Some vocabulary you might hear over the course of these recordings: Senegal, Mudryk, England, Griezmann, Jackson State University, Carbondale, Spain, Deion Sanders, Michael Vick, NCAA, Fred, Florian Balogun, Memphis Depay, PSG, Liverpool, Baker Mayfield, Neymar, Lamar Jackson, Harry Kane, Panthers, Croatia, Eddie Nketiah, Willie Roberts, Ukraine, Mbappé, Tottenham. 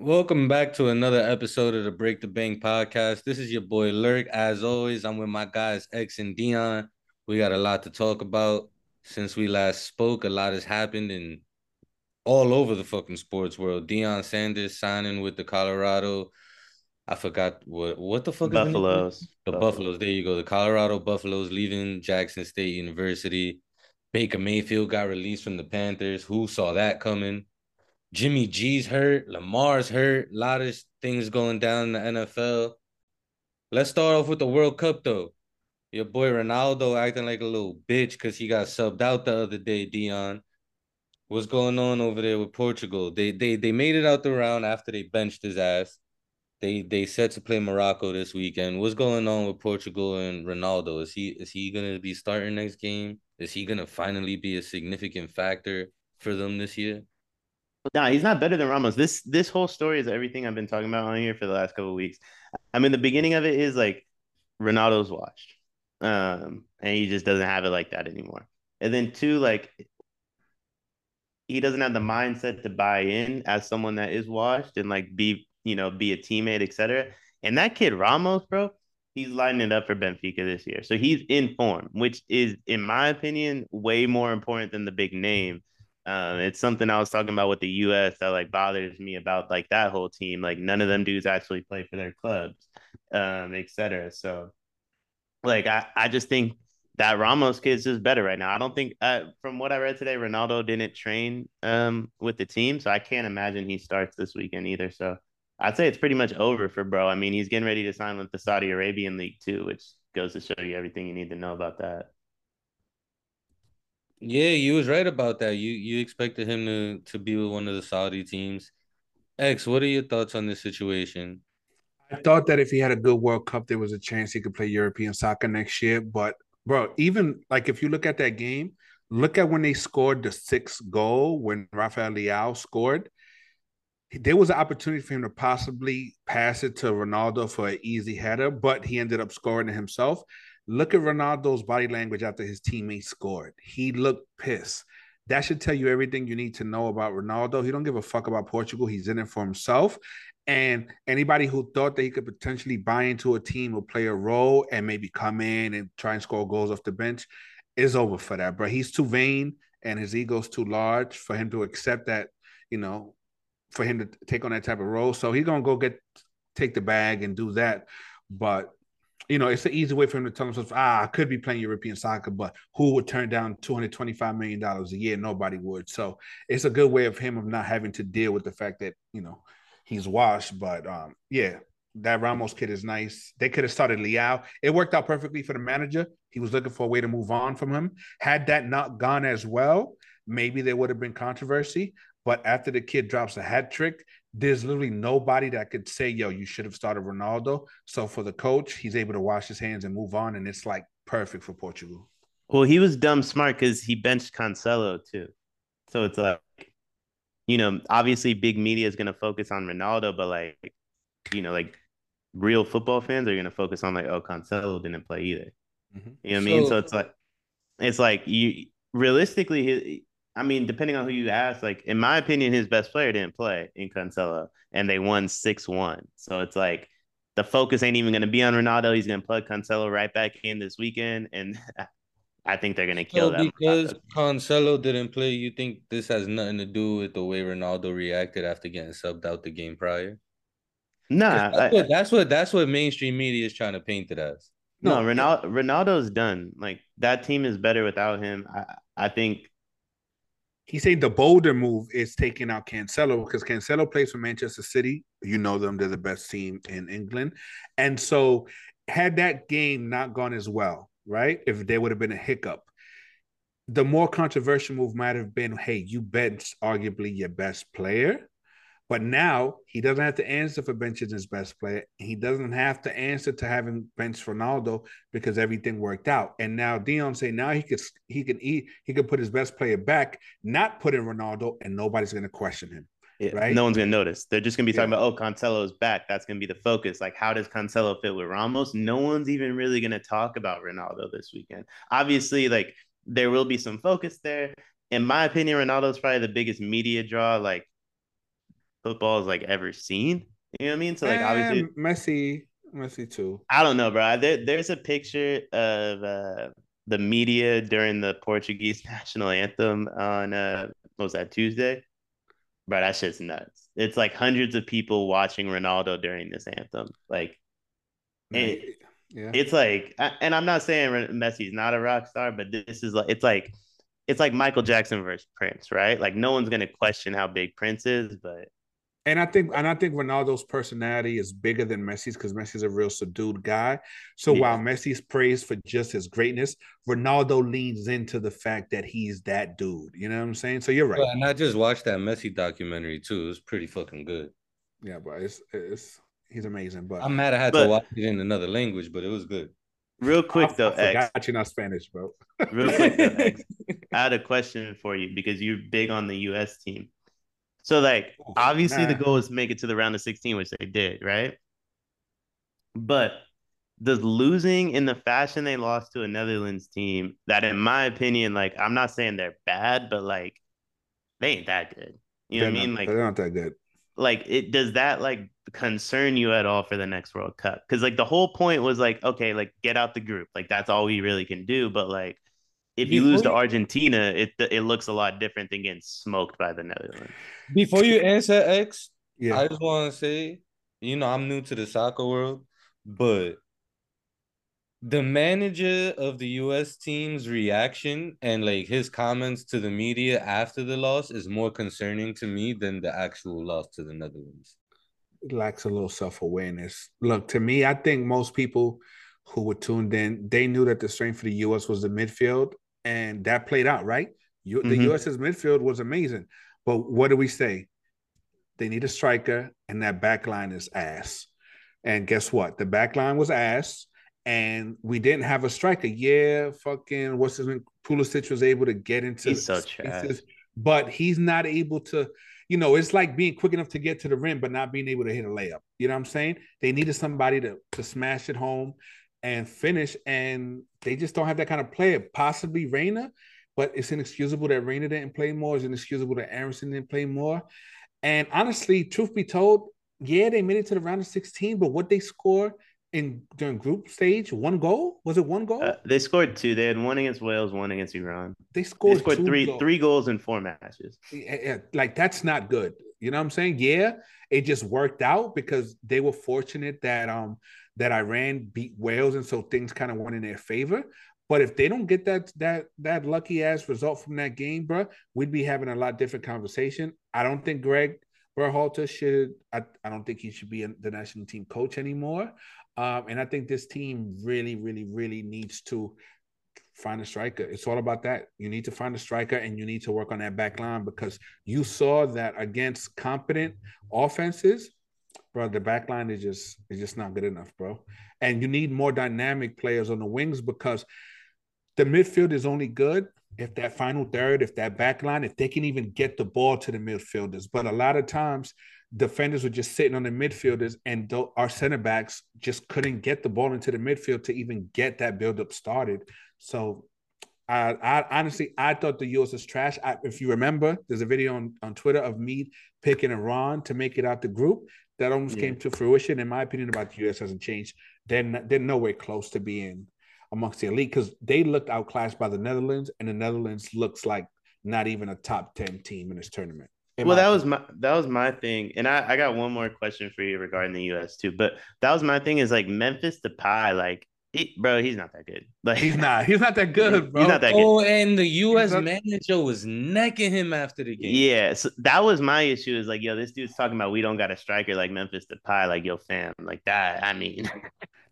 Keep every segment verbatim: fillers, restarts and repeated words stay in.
Welcome back to another episode of the Break the Bank podcast. This is your boy Lurk. As always, I'm with my guys X and Deion. We got a lot to talk about. Since we last spoke, a lot has happened in all over the fucking sports world. Deion Sanders signing with the Colorado. I forgot what what the fuck. Buffaloes. Is the Buffaloes. Buffaloes. There you go. The Colorado Buffaloes leaving Jackson State University. Baker Mayfield got released from the Panthers. Who saw that coming? Jimmy G's hurt. Lamar's hurt. A lot of things going down in the N F L. Let's start off with the World Cup, though. Your boy Ronaldo acting like a little bitch because he got subbed out the other day, Dion. What's going on over there with Portugal? They they they made it out the round after they benched his ass. They they set to play Morocco this weekend. What's going on with Portugal and Ronaldo? Is he is he going to be starting next game? Is he going to finally be a significant factor for them this year? Nah, he's not better than Ramos. This this whole story is everything I've been talking about on here for the last couple of weeks. I mean, the beginning of it is like Ronaldo's washed, um, and he just doesn't have it like that anymore. And then two, like he doesn't have the mindset to buy in as someone that is washed and like be you know be a teammate, et cetera. And that kid Ramos, bro, he's lining it up for Benfica this year, so he's in form, which is, in my opinion, way more important than the big name. Um, it's something I was talking about with the U S that like bothers me about like that whole team. Like none of them dudes actually play for their clubs, um, et cetera. So like, I, I just think that Ramos kid's just better right now. I don't think uh, from what I read today, Ronaldo didn't train um, with the team. So I can't imagine he starts this weekend either. So I'd say it's pretty much over for bro. I mean, he's getting ready to sign with the Saudi Arabian league too, which goes to show you everything you need to know about that. Yeah, you was right about that. You you expected him to, to be with one of the Saudi teams. X, what are your thoughts on this situation? I thought that if he had a good World Cup, there was a chance he could play European soccer next year. But, bro, even, like, if you look at that game, look at when they scored the sixth goal, when Rafael Leao scored. There was an opportunity for him to possibly pass it to Ronaldo for an easy header, but he ended up scoring it himself. Look at Ronaldo's body language after his teammates scored. He looked pissed. That should tell you everything you need to know about Ronaldo. He don't give a fuck about Portugal. He's in it for himself. And anybody who thought that he could potentially buy into a team or play a role and maybe come in and try and score goals off the bench is over for that, bro. He's too vain and his ego's too large for him to accept that, you know, for him to take on that type of role. So he's going to go get take the bag and do that. But you know, it's an easy way for him to tell himself, ah, I could be playing European soccer, but who would turn down two hundred twenty-five million dollars a year? Nobody would. So it's a good way of him of not having to deal with the fact that, you know, he's washed. But, um, yeah, that Ramos kid is nice. They could have started Leao. It worked out perfectly for the manager. He was looking for a way to move on from him. Had that not gone as well, maybe there would have been controversy. But after the kid drops a hat trick, there's literally nobody that could say, yo, you should have started Ronaldo. So for the coach, he's able to wash his hands and move on. And it's like perfect for Portugal. Well, he was dumb smart because he benched Cancelo too. So it's like, you know, obviously big media is going to focus on Ronaldo, but like, you know, like real football fans are going to focus on like, oh, Cancelo didn't play either. Mm-hmm. You know what so, I mean? So it's like, it's like you realistically, he, I mean, depending on who you ask, like, in my opinion, his best player didn't play in Cancelo, and they won six one. So it's like the focus ain't even going to be on Ronaldo. He's going to plug Cancelo right back in this weekend, and I think they're going to kill so that. Because Ronaldo. Cancelo didn't play, you think this has nothing to do with the way Ronaldo reacted after getting subbed out the game prior? Nah. That's, I, what, that's, what, that's what mainstream media is trying to paint it as. No, no Ronaldo, Ronaldo's done. Like, that team is better without him. I, I think... He said the bolder move is taking out Cancelo because Cancelo plays for Manchester City. You know them. They're the best team in England. And so had that game not gone as well, right, if there would have been a hiccup, the more controversial move might have been, hey, you benched arguably your best player. But now he doesn't have to answer for benching his best player. He doesn't have to answer to having benched Ronaldo because everything worked out. And now Deion say now he could he can eat he could put his best player back, not put in Ronaldo, and nobody's gonna question him. Yeah, right? No one's gonna notice. They're just gonna be talking yeah. about, oh, Cancelo's back. That's gonna be the focus. Like, how does Cancelo fit with Ramos? No one's even really gonna talk about Ronaldo this weekend. Obviously, like there will be some focus there. In my opinion, Ronaldo's probably the biggest media draw. Like. football has like ever seen. You know what I mean? So like obviously um, Messi, Messi too. I don't know, bro. There, there's a picture of uh, the media during the Portuguese national anthem on uh, what was that, Tuesday? Bro, that shit's nuts. It's like hundreds of people watching Ronaldo during this anthem. Like, and yeah. It's like, and I'm not saying Messi's not a rock star, but this is like, it's like, it's like Michael Jackson versus Prince, right? Like, no one's gonna question how big Prince is, but. And I think, and I think Ronaldo's personality is bigger than Messi's because Messi's a real subdued guy. So yeah. While Messi's praised for just his greatness, Ronaldo leans into the fact that he's that dude. You know what I'm saying? So you're right. Well, and I just watched that Messi documentary too. It was pretty fucking good. Yeah, but it's it's he's amazing. But I'm mad I had but, to watch it in another language, but it was good. Real quick though, I X. Got you not Spanish, bro. Real quick though, X. I had a question for you because you're big on the U S team. So, like, obviously nah. the goal is to make it to the round of sixteen, which they did, right? But does losing in the fashion they lost to a Netherlands team that, in my opinion, like, I'm not saying they're bad, but, like, they ain't that good. You they're know what I mean? Like, they're not that good. Like, it does that, like, concern you at all for the next World Cup? Because, like, the whole point was, like, okay, like, get out the group. Like, that's all we really can do. But, like, if you, you lose to Argentina, it it looks a lot different than getting smoked by the Netherlands. Before you answer, X, yeah. I just want to say, you know, I'm new to the soccer world, but the manager of the U S team's reaction and, like, his comments to the media after the loss is more concerning to me than the actual loss to the Netherlands. It lacks a little self-awareness. Look, to me, I think most people who were tuned in, they knew that the strength for the U S was the midfield. And that played out, right? You, the mm-hmm. U.S.'s midfield was amazing. But what do we say? They need a striker, and that back line is ass. And guess what? The back line was ass, and we didn't have a striker. Yeah, fucking, what's his name? Pulisic was able to get into he's so spaces, but he's not able to, you know, it's like being quick enough to get to the rim, but not being able to hit a layup. You know what I'm saying? They needed somebody to, to smash it home and finish, and they just don't have that kind of player. Possibly Reina, but it's inexcusable that Reina didn't play more. It's inexcusable that Aronson didn't play more. And honestly, truth be told, yeah, they made it to the round of sixteen, but what they score in during group stage, one goal? Was it one goal? Uh, they scored two. They had one against Wales, one against Iran. They scored, they scored two three, goals. three goals in four matches. Yeah, like, that's not good. You know what I'm saying? Yeah, it just worked out because they were fortunate that um. that Iran beat Wales, and so things kind of went in their favor. But if they don't get that that that lucky ass result from that game, bro, we'd be having a lot different conversation. I don't think Greg Berhalter should. I, I don't think he should be the national team coach anymore. Um, and I think this team really, really, really needs to find a striker. It's all about that. You need to find a striker, and you need to work on that back line because you saw that against competent offenses. Bro, the back line is just is just not good enough, bro. And you need more dynamic players on the wings because the midfield is only good if that final third, if that back line, if they can even get the ball to the midfielders. But a lot of times, defenders were just sitting on the midfielders, and our center backs just couldn't get the ball into the midfield to even get that build-up started. So, I, I honestly, I thought the U S was trash. I, if you remember, there's a video on, on Twitter of me picking Iran to make it out the group. That almost yeah. came to fruition. In my opinion about the U S hasn't changed. They're, not, they're nowhere close to being amongst the elite because they looked outclassed by the Netherlands, and the Netherlands looks like not even a top ten team in this tournament. In well, that opinion. was my that was my thing. And I, I got one more question for you regarding the U S too. But that was my thing is like Memphis Depay, like, He, bro, he's not that good. Like he's not. He's not that good, bro. He's not that good. Oh, and the U S not... manager was necking him after the game. Yeah, so that was my issue. Is like, yo, this dude's talking about we don't got a striker like Memphis Depay. Like, yo, fam, like that. I mean,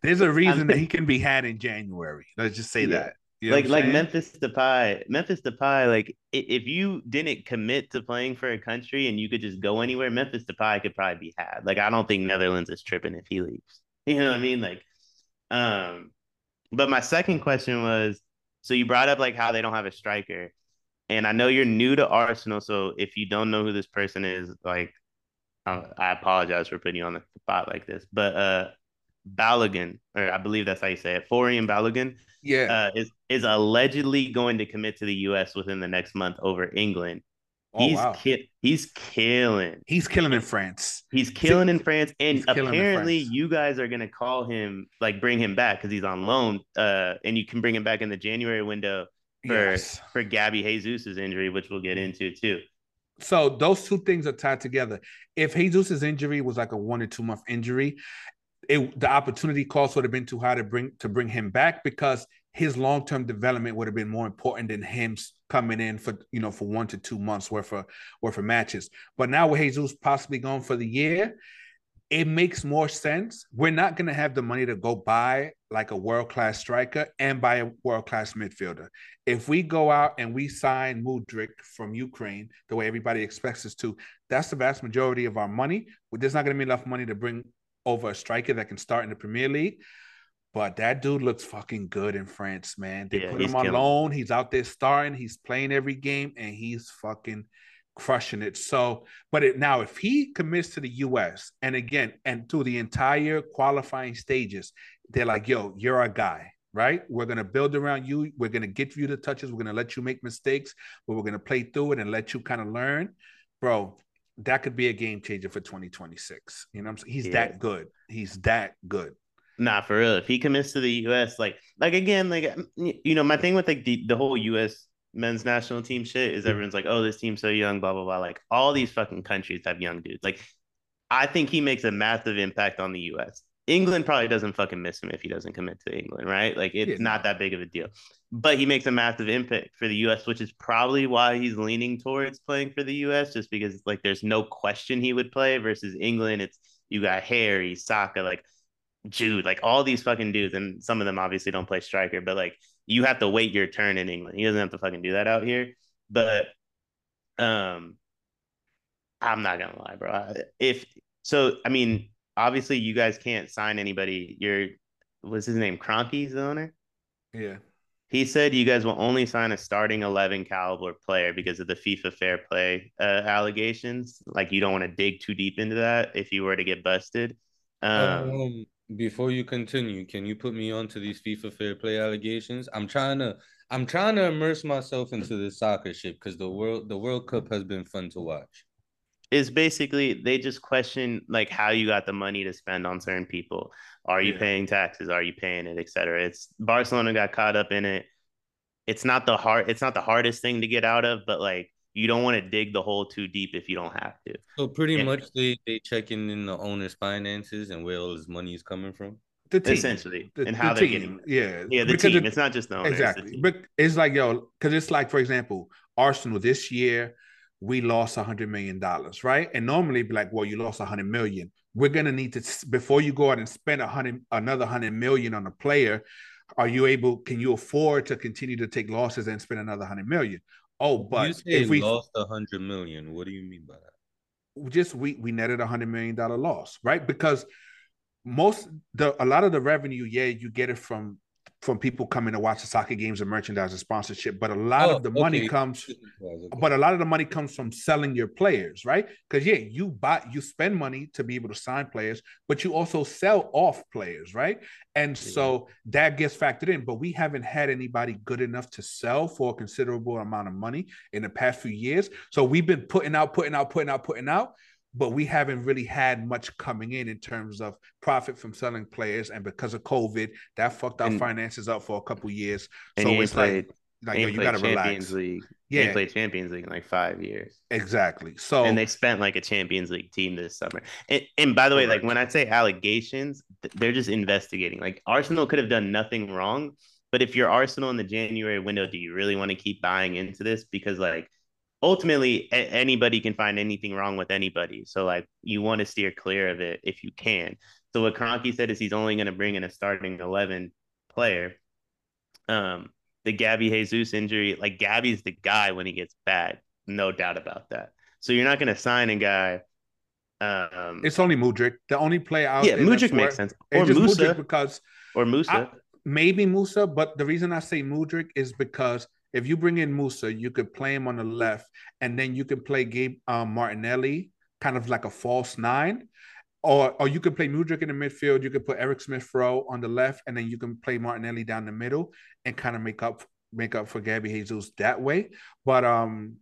there's a reason I'm... that he can be had in January. Let's just say yeah. that. You know like, like saying? Memphis Depay. Memphis Depay. Like, if you didn't commit to playing for a country and you could just go anywhere, Memphis Depay could probably be had. Like, I don't think Netherlands is tripping if he leaves. You know what I mean? Like. Um, but my second question was, so you brought up like how they don't have a striker, and I know you're new to Arsenal, so if you don't know who this person is, like, I, I apologize for putting you on the spot like this, but uh, Balogun, or I believe that's how you say it, Florian Balogun, yeah, uh, is is allegedly going to commit to the U S within the next month over England. Oh, he's wow. ki- he's killing. He's killing in France. He's killing in France, and apparently France. You guys are gonna call him, like bring him back because he's on loan. Uh, and you can bring him back in the January window for yes. for Gabby Jesus's injury, which we'll get into too. So those two things are tied together. If Jesus's injury was like a one or two month injury, it, the opportunity cost would have been too high to bring to bring him back because his long-term development would have been more important than him coming in for, you know, for one to two months worth of, worth of matches. But now with Jesus possibly gone for the year, it makes more sense. We're not going to have the money to go buy like a world-class striker and buy a world-class midfielder. If we go out and we sign Mudryk from Ukraine, the way everybody expects us to, that's the vast majority of our money. There's not going to be enough money to bring over a striker that can start in the Premier League. But that dude looks fucking good in France, man. They yeah, put him on loan. He's out there starring. He's playing every game, and he's fucking crushing it. So, but it, now if he commits to the U S, and again, and through the entire qualifying stages, they're like, yo, you're our guy, right? We're going to build around you. We're going to get you the touches. We're going to let you make mistakes, but we're going to play through it and let you kind of learn. Bro, that could be a game changer for twenty twenty-six. You know what I'm saying? He's yeah. that good. He's that good. Nah, for real. If he commits to the U S, like, like again, like, you know, my thing with like the, the whole U S men's national team shit is everyone's like, oh, this team's so young, blah, blah, blah. Like, all these fucking countries have young dudes. Like, I think he makes a massive impact on the U S. England probably doesn't fucking miss him if he doesn't commit to England, right? Like, it's yeah. not that big of a deal. But he makes a massive impact for the U S, which is probably why he's leaning towards playing for the U S, just because, like, there's no question he would play versus England. It's, you got Harry, Saka, like, Jude, like all these fucking dudes, and some of them obviously don't play striker, but like you have to wait your turn in England. He doesn't have to fucking do that out here. But um I'm not gonna lie, bro. If so, I mean, obviously you guys can't sign anybody. Your what's his name? Kroenke's the owner? Yeah. He said you guys will only sign a starting eleven caliber player because of the FIFA fair play uh, allegations. Like you don't want to dig too deep into that if you were to get busted. Um, um... Before you continue, can you put me on to these FIFA fair play allegations? I'm trying to I'm trying to immerse myself into this soccer shit because the world the World Cup has been fun to watch. It's basically they just question like how you got the money to spend on certain people. Are you yeah. paying taxes? Are you paying it, et cetera? It's Barcelona got caught up in it. It's not the hard it's not the hardest thing to get out of, but like you don't want to dig the hole too deep if you don't have to. So pretty yeah. much they, they checking in the owner's finances and where all his money is coming from. The team. Essentially. The, and how the they're team. getting Yeah. Yeah, the because team. The, it's not just the owner. Exactly. It's the but it's like, yo, because it's like, for example, Arsenal this year, we lost one hundred million dollars, right? And normally be like, well, you lost one hundred million dollars. We're going to need to, before you go out and spend one hundred another one hundred million dollars on a player, are you able, can you afford to continue to take losses and spend another one hundred million dollars? Oh, but you say if we lost a hundred million, what do you mean by that? Just we we netted a hundred million dollar loss, right? Because most the a lot of the revenue, yeah, you get it from from people coming to watch the soccer games and merchandise and sponsorship, but a lot oh, of the okay. money comes, okay. but a lot of the money comes from selling your players, right? Because yeah, you buy you spend money to be able to sign players, but you also sell off players, right? And yeah. so that gets factored in. But we haven't had anybody good enough to sell for a considerable amount of money in the past few years. So we've been putting out, putting out, putting out, putting out. But we haven't really had much coming in in terms of profit from selling players. And because of COVID, that fucked our and, finances up for a couple years. And so it's played, like, like yo, you got to relax. League. Yeah. They played Champions League in like five years. Exactly. So And they spent like a Champions League team this summer. And, and by the way, correct. like when I say allegations, they're just investigating. Like Arsenal could have done nothing wrong. But if you're Arsenal in the January window, do you really want to keep buying into this? Because like, ultimately, a- anybody can find anything wrong with anybody. So, like, you want to steer clear of it if you can. So, what Kroenke said is he's only going to bring in a starting eleven player. Um, the Gabby Jesus injury, like, Gabby's the guy when he gets back. No doubt about that. So, you're not going to sign a guy. Um, it's only Mudryk. The only player out Yeah, Mudryk makes sense. Or Musa. Because or Musa. I, maybe Musa, but the reason I say Mudryk is because if you bring in Musa, you could play him on the left, and then you can play Gabe um, Martinelli, kind of like a false nine, or or you could play Mudryk in the midfield. You could put Eric Smith-Rowe on the left, and then you can play Martinelli down the middle and kind of make up make up for Gabby Jesus that way. But um,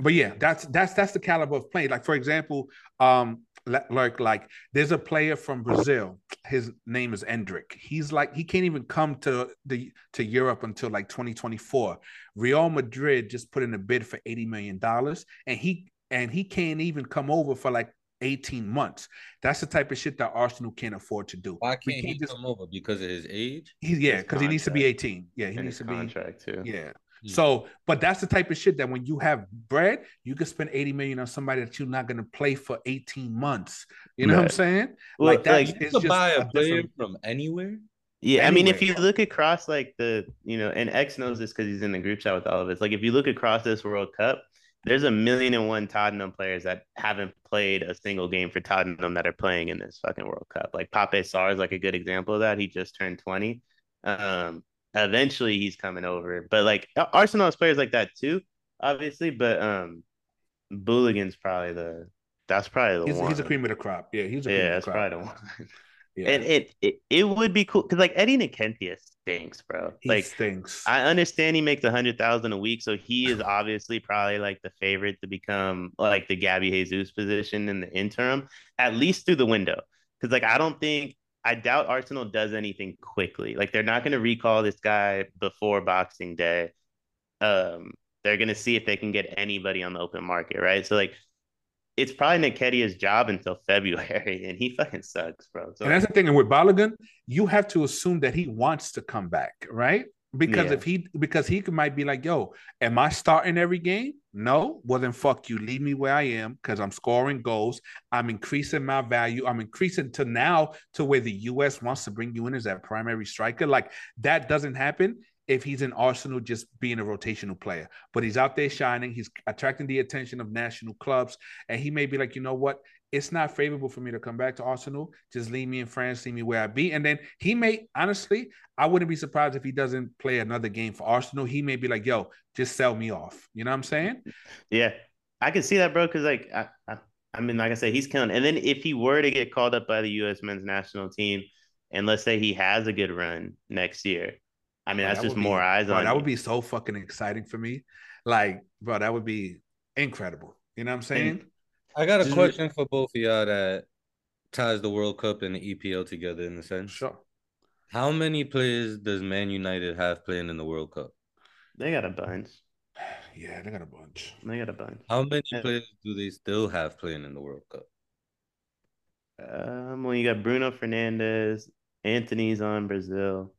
but yeah, that's that's that's the caliber of play. Like, for example, um, like like there's a player from Brazil. His name is Mudryk. He's like he can't even come to the to Europe until like twenty twenty-four. Real Madrid just put in a bid for eighty million dollars, and he and he can't even come over for like eighteen months. That's the type of shit that Arsenal can't afford to do. Why can't, can't he just come over? Because of his age? He's, yeah, because he needs to be eighteen. Yeah, he and needs to be contract too. Yeah. Mm. So, but that's the type of shit that when you have bread, you can spend eighty million on somebody that you're not going to play for eighteen months. You know right. what I'm saying? Well, like, that, like you can buy a player different... from anywhere. Yeah, anywhere. I mean, if you look across like the, you know, and X knows this because he's in the group chat with all of us. Like, if you look across this World Cup, there's a million and one Tottenham players that haven't played a single game for Tottenham that are playing in this fucking World Cup. Like Pape Sarr is like a good example of that. He just turned twenty. Um, eventually he's coming over, but like Arsenal has players like that too, obviously. But um, Balogun's probably the that's probably the he's, one. He's a cream of the crop. Yeah, he's a cream yeah. That's of the crop. Probably the one. Yeah. And it, it it would be cool because like Eddie Nketiah stinks, bro. He like stinks. I understand he makes a hundred thousand a week, so he is obviously probably like the favorite to become like the Gabby Jesus position in the interim, at least through the window. Because like I don't think I doubt Arsenal does anything quickly. Like they're not going to recall this guy before Boxing Day. Um, they're going to see if they can get anybody on the open market, right? So like. It's probably Nketiah's job until February, and he fucking sucks, bro. So, and that's the thing. And with Balogun, you have to assume that he wants to come back, right? Because yeah. if he because he might be like, yo, am I starting every game? No? Well, then fuck you. Leave me where I am because I'm scoring goals. I'm increasing my value. I'm increasing to now to where the U S wants to bring you in as that primary striker. Like, that doesn't happen if he's in Arsenal just being a rotational player. But he's out there shining. He's attracting the attention of national clubs. And he may be like, you know what? It's not favorable for me to come back to Arsenal. Just leave me in France. Leave me where I be. And then he may, honestly, I wouldn't be surprised if he doesn't play another game for Arsenal. He may be like, yo, just sell me off. You know what I'm saying? Yeah. I can see that, bro, because, like, I, I, I mean, like I said, he's killing. And then if he were to get called up by the U S men's national team, and let's say he has a good run next year, I mean, bro, that's that just be, more eyes bro, on that you. Would be so fucking exciting for me. Like, bro, that would be incredible. You know what I'm saying? I got a question for both of y'all that ties the World Cup and the E P L together in a sense. Sure. How many players does Man United have playing in the World Cup? They got a bunch. Yeah, they got a bunch. They got a bunch. How many yeah. players do they still have playing in the World Cup? Um, well, you got Bruno Fernandes. Anthony's on Brazil.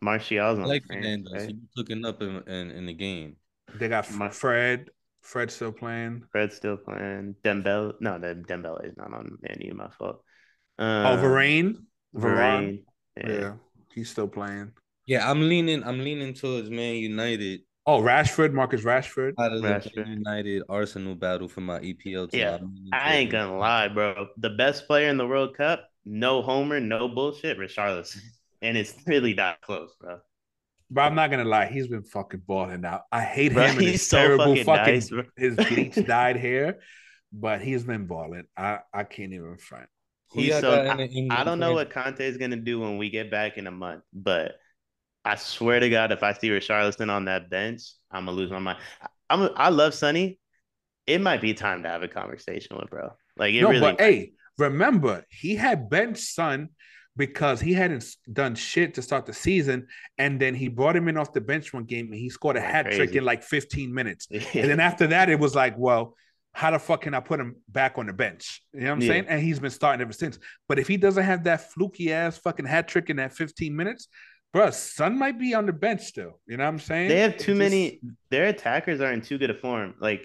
Martial's on like Fernandes. Right? So you're looking up in, in, in the game. They got Mar- Fred. Fred's still playing. Fred's still playing. Dembele. No, the Dembele is not on Man U. My fault. Um, oh, Varane. Varane. Yeah. yeah, he's still playing. Yeah, I'm leaning. I'm leaning towards Man United. Oh, Rashford, Marcus Rashford. Out of Rashford. The Man United Arsenal battle for my E P L team. Yeah, I ain't gonna lie, bro. The best player in the World Cup. No homer, no bullshit. Richarlison. And it's really not close, bro. But I'm not gonna lie, he's been fucking balling out. I hate bro, him and his so terrible fucking, fucking nice, his bleach dyed hair, but he's been balling. I, I can't even front. He's so, I, I don't know what Conte is gonna do when we get back in a month, but I swear to God, if I see Richarlison on that bench, I'm gonna lose my mind. I'm I love Sonny. It might be time to have a conversation with bro. Like it no, really. But hey, remember he had bench Son. Because he hadn't done shit to start the season, and then he brought him in off the bench one game, and he scored a hat Crazy. trick in like fifteen minutes. Yeah. And then after that, it was like, well, how the fuck can I put him back on the bench? You know what I'm yeah. saying? And he's been starting ever since. But if he doesn't have that fluky-ass fucking hat trick in that fifteen minutes, bro, Son might be on the bench still. You know what I'm saying? They have too it's many just... – their attackers are in too good a form. Like,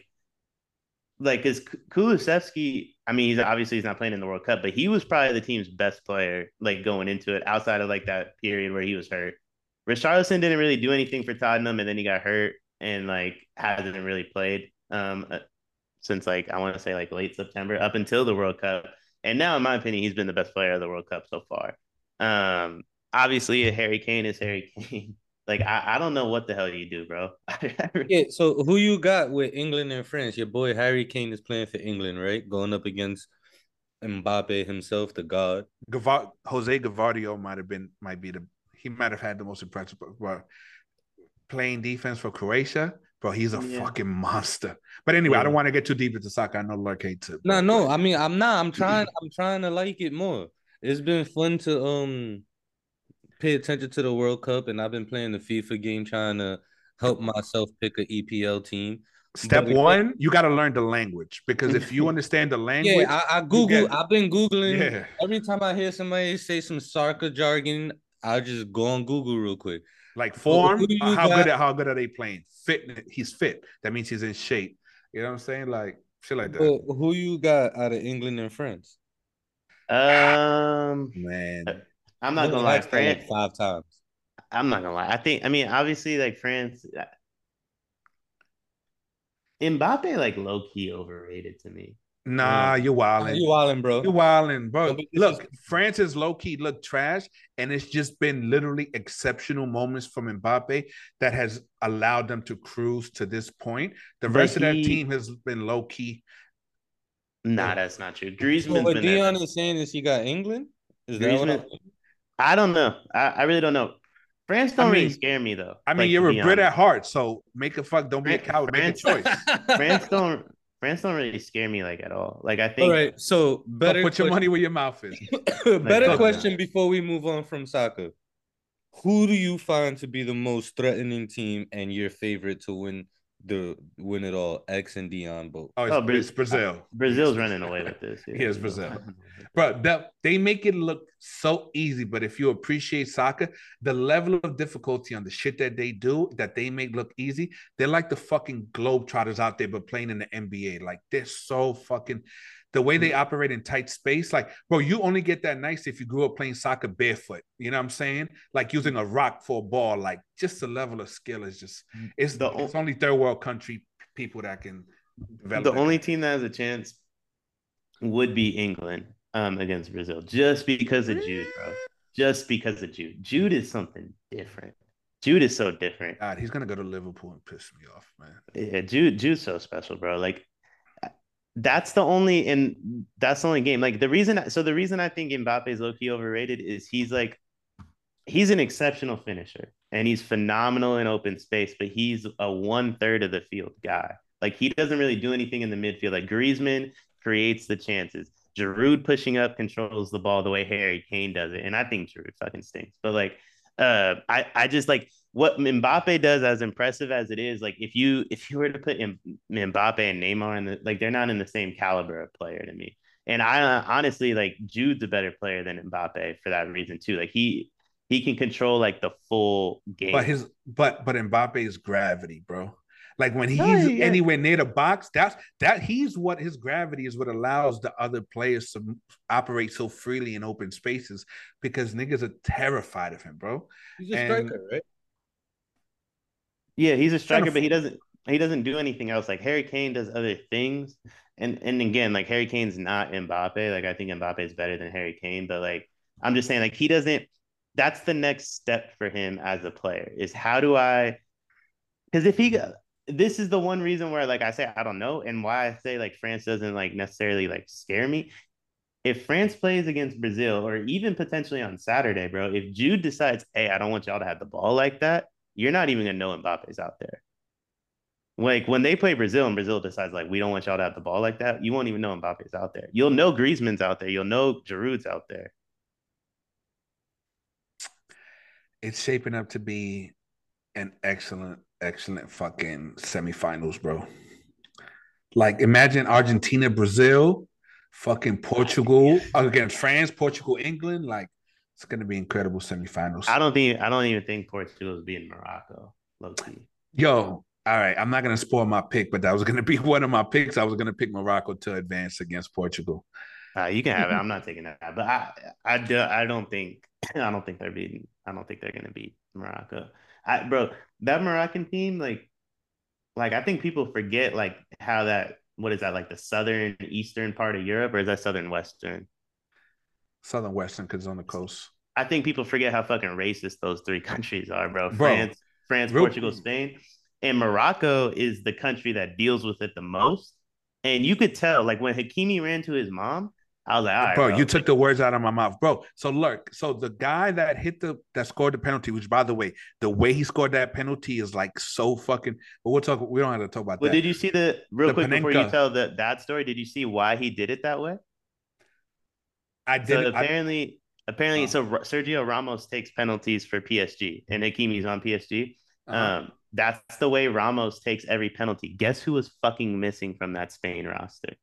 like is Kulusevski – I mean, he's obviously he's not playing in the World Cup, but he was probably the team's best player, like going into it, outside of like that period where he was hurt. Richarlison didn't really do anything for Tottenham, and then he got hurt and like hasn't really played um, since like I want to say like late September up until the World Cup. And now, in my opinion, he's been the best player of the World Cup so far. Um, obviously, Harry Kane is Harry Kane. Like, I, I don't know what the hell you do, bro. yeah, so who you got with England and France? Your boy Harry Kane is playing for England, right? Going up against Mbappé himself, the god. Gavard- Jose Gavardio might have been, might be the, he might have had the most impressive, but playing defense for Croatia, Bro, he's a yeah. fucking monster. But anyway, yeah. I don't want to get too deep into soccer. I know Lark hates it. No, no. I mean, I'm not. I'm trying. I'm trying to like it more. It's been fun to um pay attention to the World Cup, and I've been playing the FIFA game trying to help myself pick an E P L team. Step one, play. You got to learn the language, because if you understand the language, yeah, I, I Google. Get... I've been Googling. Yeah. Every time I hear somebody say some soccer jargon, I just go on Google real quick. Like form, well, how got... good? How good are they playing? Fitness, he's fit. That means he's in shape. You know what I'm saying? Like shit like that. But who you got out of England and France? Um, man, I'm not gonna lie, France like five times. I'm not gonna lie. I think. I mean, obviously, like France. I... Mbappé, like, low-key overrated to me. Nah, yeah. You're wildin'. You're wildin', bro. You're wildin', bro. Look, France is low-key look trash, and it's just been literally exceptional moments from Mbappé that has allowed them to cruise to this point. The but rest he, of that team has been low-key. Nah, that's not true. Griezmann's well, been Deion is saying is he got England? Is Griezmann, that what I don't know. I, I really don't know. France don't I mean, really scare me though. I mean, like, you're a Brit honest. at heart, so make a fuck. Don't be a coward. France, make a choice. France don't. France don't really scare me like at all. Like I think. All right. So better put question. your money where your mouth is. like, better question down. before we move on from soccer. Who do you find to be the most threatening team and your favorite to win the win it all? X and Deion both. Oh, it's, oh, Bra- it's Brazil. I, Brazil's running away with this. Yeah, it's Brazil. Bro, that, they make it look so easy, but if you appreciate soccer, the level of difficulty on the shit that they do, that they make look easy, they're like the fucking Globetrotters out there, but playing in the N B A. Like, they're so fucking... The way they operate in tight space, like, bro, you only get that nice if you grew up playing soccer barefoot. You know what I'm saying? Like using a rock for a ball. Like, just the level of skill is just, it's the it's only third world country people that can develop. The that. only team that has a chance would be England um, against Brazil, just because of Jude, bro. Just because of Jude. Jude is something different. Jude is so different. God, he's gonna go to Liverpool and piss me off, man. Yeah, Jude, Jude's so special, bro. Like. That's the only and that's the only game. Like the reason, so the reason I think Mbappe is low-key overrated is he's like he's an exceptional finisher and he's phenomenal in open space, but he's a one third of the field guy. Like he doesn't really do anything in the midfield. Like Griezmann creates the chances. Giroud pushing up controls the ball the way Harry Kane does it, and I think Giroud fucking stinks. But like, uh, I I just like. What Mbappe does, as impressive as it is, like if you if you were to put M- Mbappe and Neymar in the like, they're not in the same caliber of player to me. And I uh, honestly like Jude's a better player than Mbappe for that reason too. Like he he can control like the full game. But his but but Mbappe's gravity, bro. Like when he's oh, yeah. anywhere near the box, that's that he's what his gravity is what allows the other players to operate so freely in open spaces because niggas are terrified of him, bro. He's a striker, and, right? Yeah, he's a striker, but he doesn't he doesn't do anything else. Like Harry Kane does other things. And and again, like Harry Kane's not Mbappe. Like I think Mbappe is better than Harry Kane, but like I'm just saying, like he doesn't that's the next step for him as a player is how do I because if he this is the one reason where like I say I don't know and why I say like France doesn't like necessarily like scare me. If France plays against Brazil or even potentially on Saturday, bro, if Jude decides, hey, I don't want y'all to have the ball like that. You're not even going to know Mbappe's out there. Like, when they play Brazil and Brazil decides, like, we don't want y'all to have the ball like that, you won't even know Mbappe's out there. You'll know Griezmann's out there. You'll know Giroud's out there. It's shaping up to be an excellent, excellent fucking semifinals, bro. Like, imagine Argentina, Brazil, fucking Portugal against France, Portugal, England, like, it's going to be incredible semifinals. I don't think I don't even think Portugal is beating Morocco. Low-key. Yo, all right. I'm not going to spoil my pick, but that was going to be one of my picks. I was going to pick Morocco to advance against Portugal. Uh, you can have it. I'm not taking that. But I, I, do, I don't think I don't think they're beating. I don't think they're going to beat Morocco. I, bro, that Moroccan team, like, like I think people forget like how that. What is that like the southern eastern part of Europe, or is that southern western? Southern Western, because it's on the coast. I think people forget how fucking racist those three countries are, bro. bro France, France, real- Portugal, Spain. And Morocco is the country that deals with it the most. And you could tell, like, when Hakimi ran to his mom, I was like, all right, bro, bro, you took the words out of my mouth, bro. So look, so the guy that hit the that scored the penalty, which by the way, the way he scored that penalty is like so fucking. But we'll talk. We don't have to talk about well, that. Well, did you see the real the quick Panenka, before you tell the, that story? Did you see why he did it that way? I did. So apparently, I, apparently, uh, so Sergio Ramos takes penalties for P S G, and Hakimi's on P S G. Uh-huh. Um, that's the way Ramos takes every penalty. Guess who was fucking missing from that Spain roster?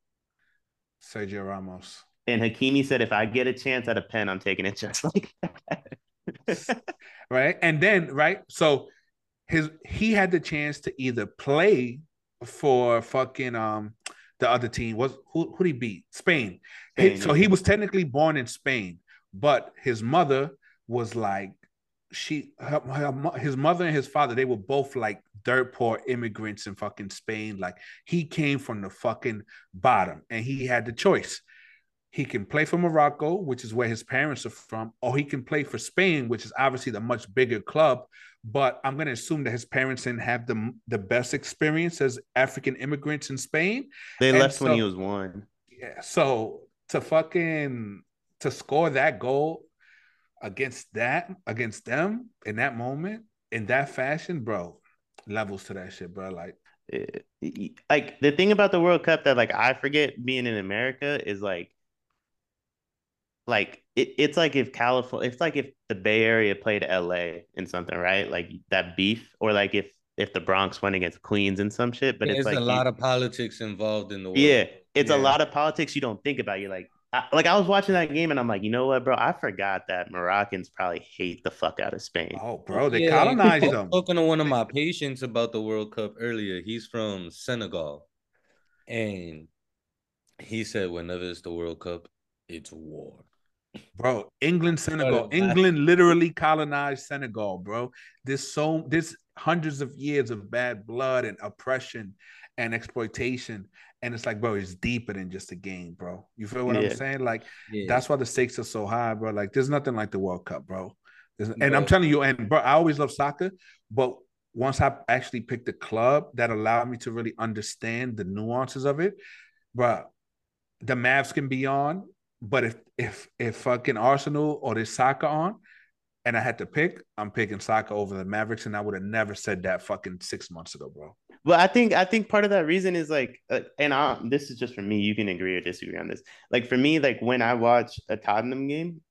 Sergio Ramos. And Hakimi said, if I get a chance at a pen, I'm taking it just like that. Right. And then, right. So his he had the chance to either play for fucking um the other team. Was who who did he beat? Spain. Spain he, so he was technically born in Spain, but his mother was like she her, her, his mother and his father, they were both like dirt poor immigrants in fucking Spain. Like he came from the fucking bottom and he had the choice. He can play for Morocco, which is where his parents are from, or he can play for Spain, which is obviously the much bigger club. But I'm going to assume that his parents didn't have the, the best experience as African immigrants in Spain. They and left so, when he was one. Yeah. So to fucking to score that goal against that, against them in that moment, in that fashion, bro, levels to that shit, bro. Like, like the thing about the World Cup that like I forget being in America is like, Like it, it's like if California, it's like if the Bay Area played L A in something, right? Like that beef, or like if if the Bronx went against Queens and some shit. But yeah, it's like a lot you, of politics involved in the world. Yeah, it's yeah. a lot of politics you don't think about. You're like, I, like I was watching that game and I'm like, you know what, bro? I forgot that Moroccans probably hate the fuck out of Spain. Oh, bro, they yeah, colonized them. I was talking to one of my patients about the World Cup earlier. He's from Senegal, and he said, whenever it's the World Cup, it's war. Bro, England, Senegal. England literally colonized Senegal, bro. This so this hundreds of years of bad blood and oppression and exploitation. And it's like, bro, it's deeper than just a game, bro. You feel what yeah. I'm saying? Like, yeah. that's why the stakes are so high, bro. Like, there's nothing like the World Cup, bro. There's, and bro. I'm telling you, and bro, I always love soccer, but once I actually picked a club that allowed me to really understand the nuances of it, bro, the Mavs can be on. But if if if fucking Arsenal or there's soccer on, and I had to pick, I'm picking soccer over the Mavericks, and I would have never said that fucking six months ago, bro. Well, I think I think part of that reason is like, uh, and I, this is just for me. You can agree or disagree on this. Like for me, like when I watch a Tottenham game,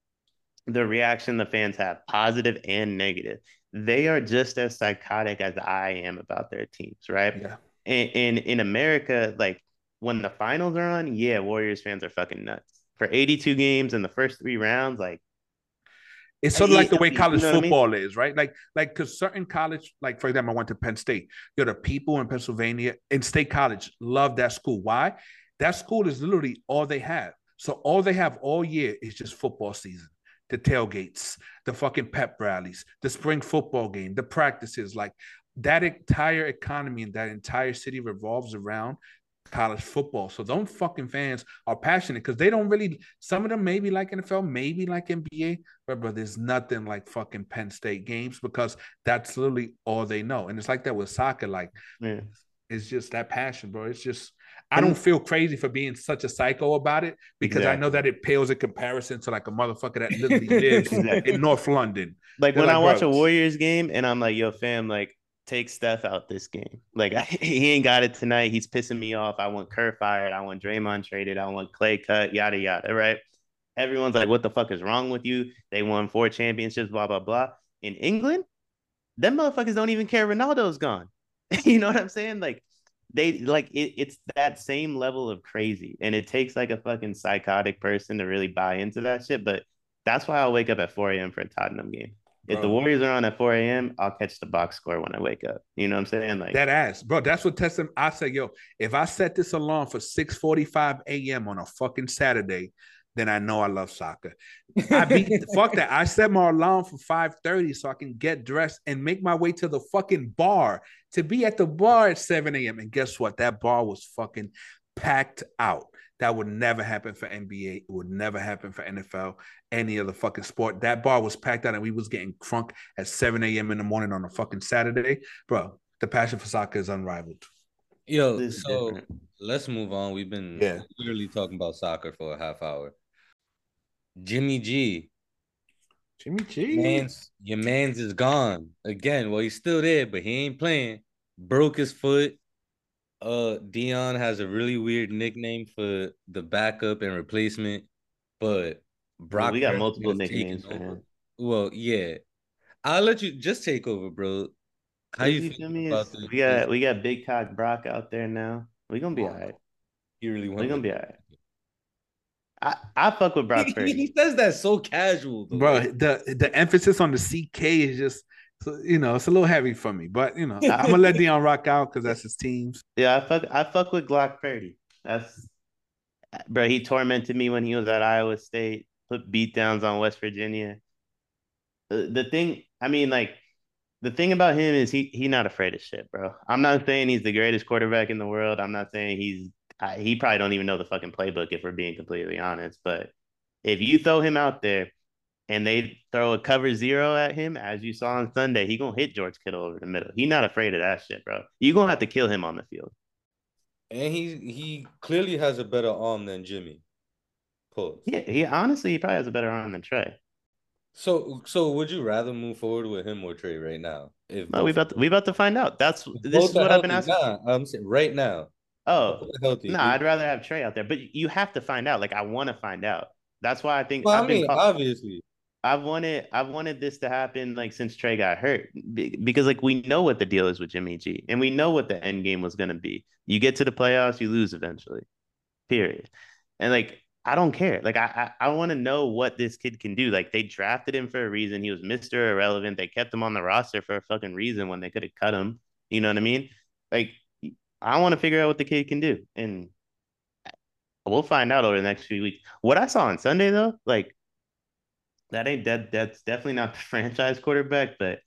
the reaction the fans have, positive and negative, they are just as psychotic as I am about their teams, right? Yeah. And, and in America, like when the finals are on, yeah, Warriors fans are fucking nuts. For eighty-two games in the first three rounds, like it's sort of like the way college football is, right? Like, like because certain college, like for example, I went to Penn State. You know, the people in Pennsylvania in State College love that school. Why? That school is literally all they have. So all they have all year is just football season, the tailgates, the fucking pep rallies, the spring football game, the practices. Like that entire economy and that entire city revolves around college football. So those fucking fans are passionate because they don't really, some of them maybe like N F L, maybe like N B A, but bro, there's nothing like fucking Penn State games because that's literally all they know. And it's like that with soccer. Like yeah. it's just that passion, bro. It's just, I don't feel crazy for being such a psycho about it because exactly. I know that it pales in comparison to like a motherfucker that literally lives exactly. in North London. Like They're when like, I watch bro, a Warriors game and I'm like, yo fam, like take Steph out this game. Like I, he ain't got it tonight. He's pissing me off. I want Kerr fired. I want Draymond traded. I want Clay cut. Yada yada. Right. Everyone's like, "What the fuck is wrong with you?" They won four championships. Blah blah blah. In England, them motherfuckers don't even care. Ronaldo's gone. You know what I'm saying? Like they like it, it's that same level of crazy, and it takes like a fucking psychotic person to really buy into that shit. But that's why I'll wake up at four a.m. for a Tottenham game. If bro. the Warriors are on at four a.m., I'll catch the box score when I wake up. You know what I'm saying? Like that ass, bro. That's what tests them. I say, yo, if I set this alarm for six forty-five a.m. on a fucking Saturday, then I know I love soccer. I beat fuck that. I set my alarm for five thirty so I can get dressed and make my way to the fucking bar to be at the bar at seven a.m. And guess what? That bar was fucking packed out. That would never happen for N B A. It would never happen for N F L, any other fucking sport. That bar was packed out and we was getting crunk at seven a.m. in the morning on a fucking Saturday. Bro, the passion for soccer is unrivaled. Yo, so Let's move on. We've been yeah. literally talking about soccer for a half hour. Jimmy G. Jimmy G. Man's, your man's is gone. Again, well, he's still there, but he ain't playing. Broke his foot. Uh, Deion has a really weird nickname for the backup and replacement, but Brock. We got multiple nicknames for him. Well, yeah. I'll let you just take over, bro. How you, you feel me? About this? We got we got Big Cock Brock out there now. We're gonna be all right. You really want? We're gonna be all right. I, I fuck with Brock Purdy. He says that so casual, though. Bro. The the emphasis on the C K is just, you know, it's a little heavy for me. But you know, I'm gonna let Deion rock out because that's his teams. Yeah, I fuck I fuck with Brock Purdy. That's bro. He tormented me when he was at Iowa State. Put beatdowns on West Virginia. The, the thing, I mean, like. The thing about him is he he not afraid of shit, bro. I'm not saying he's the greatest quarterback in the world. I'm not saying he's I, he probably don't even know the fucking playbook if we're being completely honest. But if you throw him out there and they throw a cover zero at him, as you saw on Sunday, he gonna hit George Kittle over the middle. He not afraid of that shit, bro. You gonna have to kill him on the field. And he he clearly has a better arm than Jimmy. Pause. Yeah, he honestly he probably has a better arm than Trey. So, so would you rather move forward with him or Trey right now? If no, we about to, we about to find out. That's this is what I've been asking. Nah, I'm saying right now. Oh, no, nah, I'd rather have Trey out there, but you have to find out. Like I want to find out. That's why I think. Well, I've I mean, been obviously, I've wanted I've wanted this to happen like since Trey got hurt because like we know what the deal is with Jimmy G and we know what the end game was gonna be. You get to the playoffs, you lose eventually. Period. And like. I don't care. Like, I I, I want to know what this kid can do. Like, they drafted him for a reason. He was Mister Irrelevant. They kept him on the roster for a fucking reason when they could have cut him. You know what I mean? Like, I want to figure out what the kid can do. And we'll find out over the next few weeks. What I saw on Sunday, though, like, that ain't that. That's definitely not the franchise quarterback. But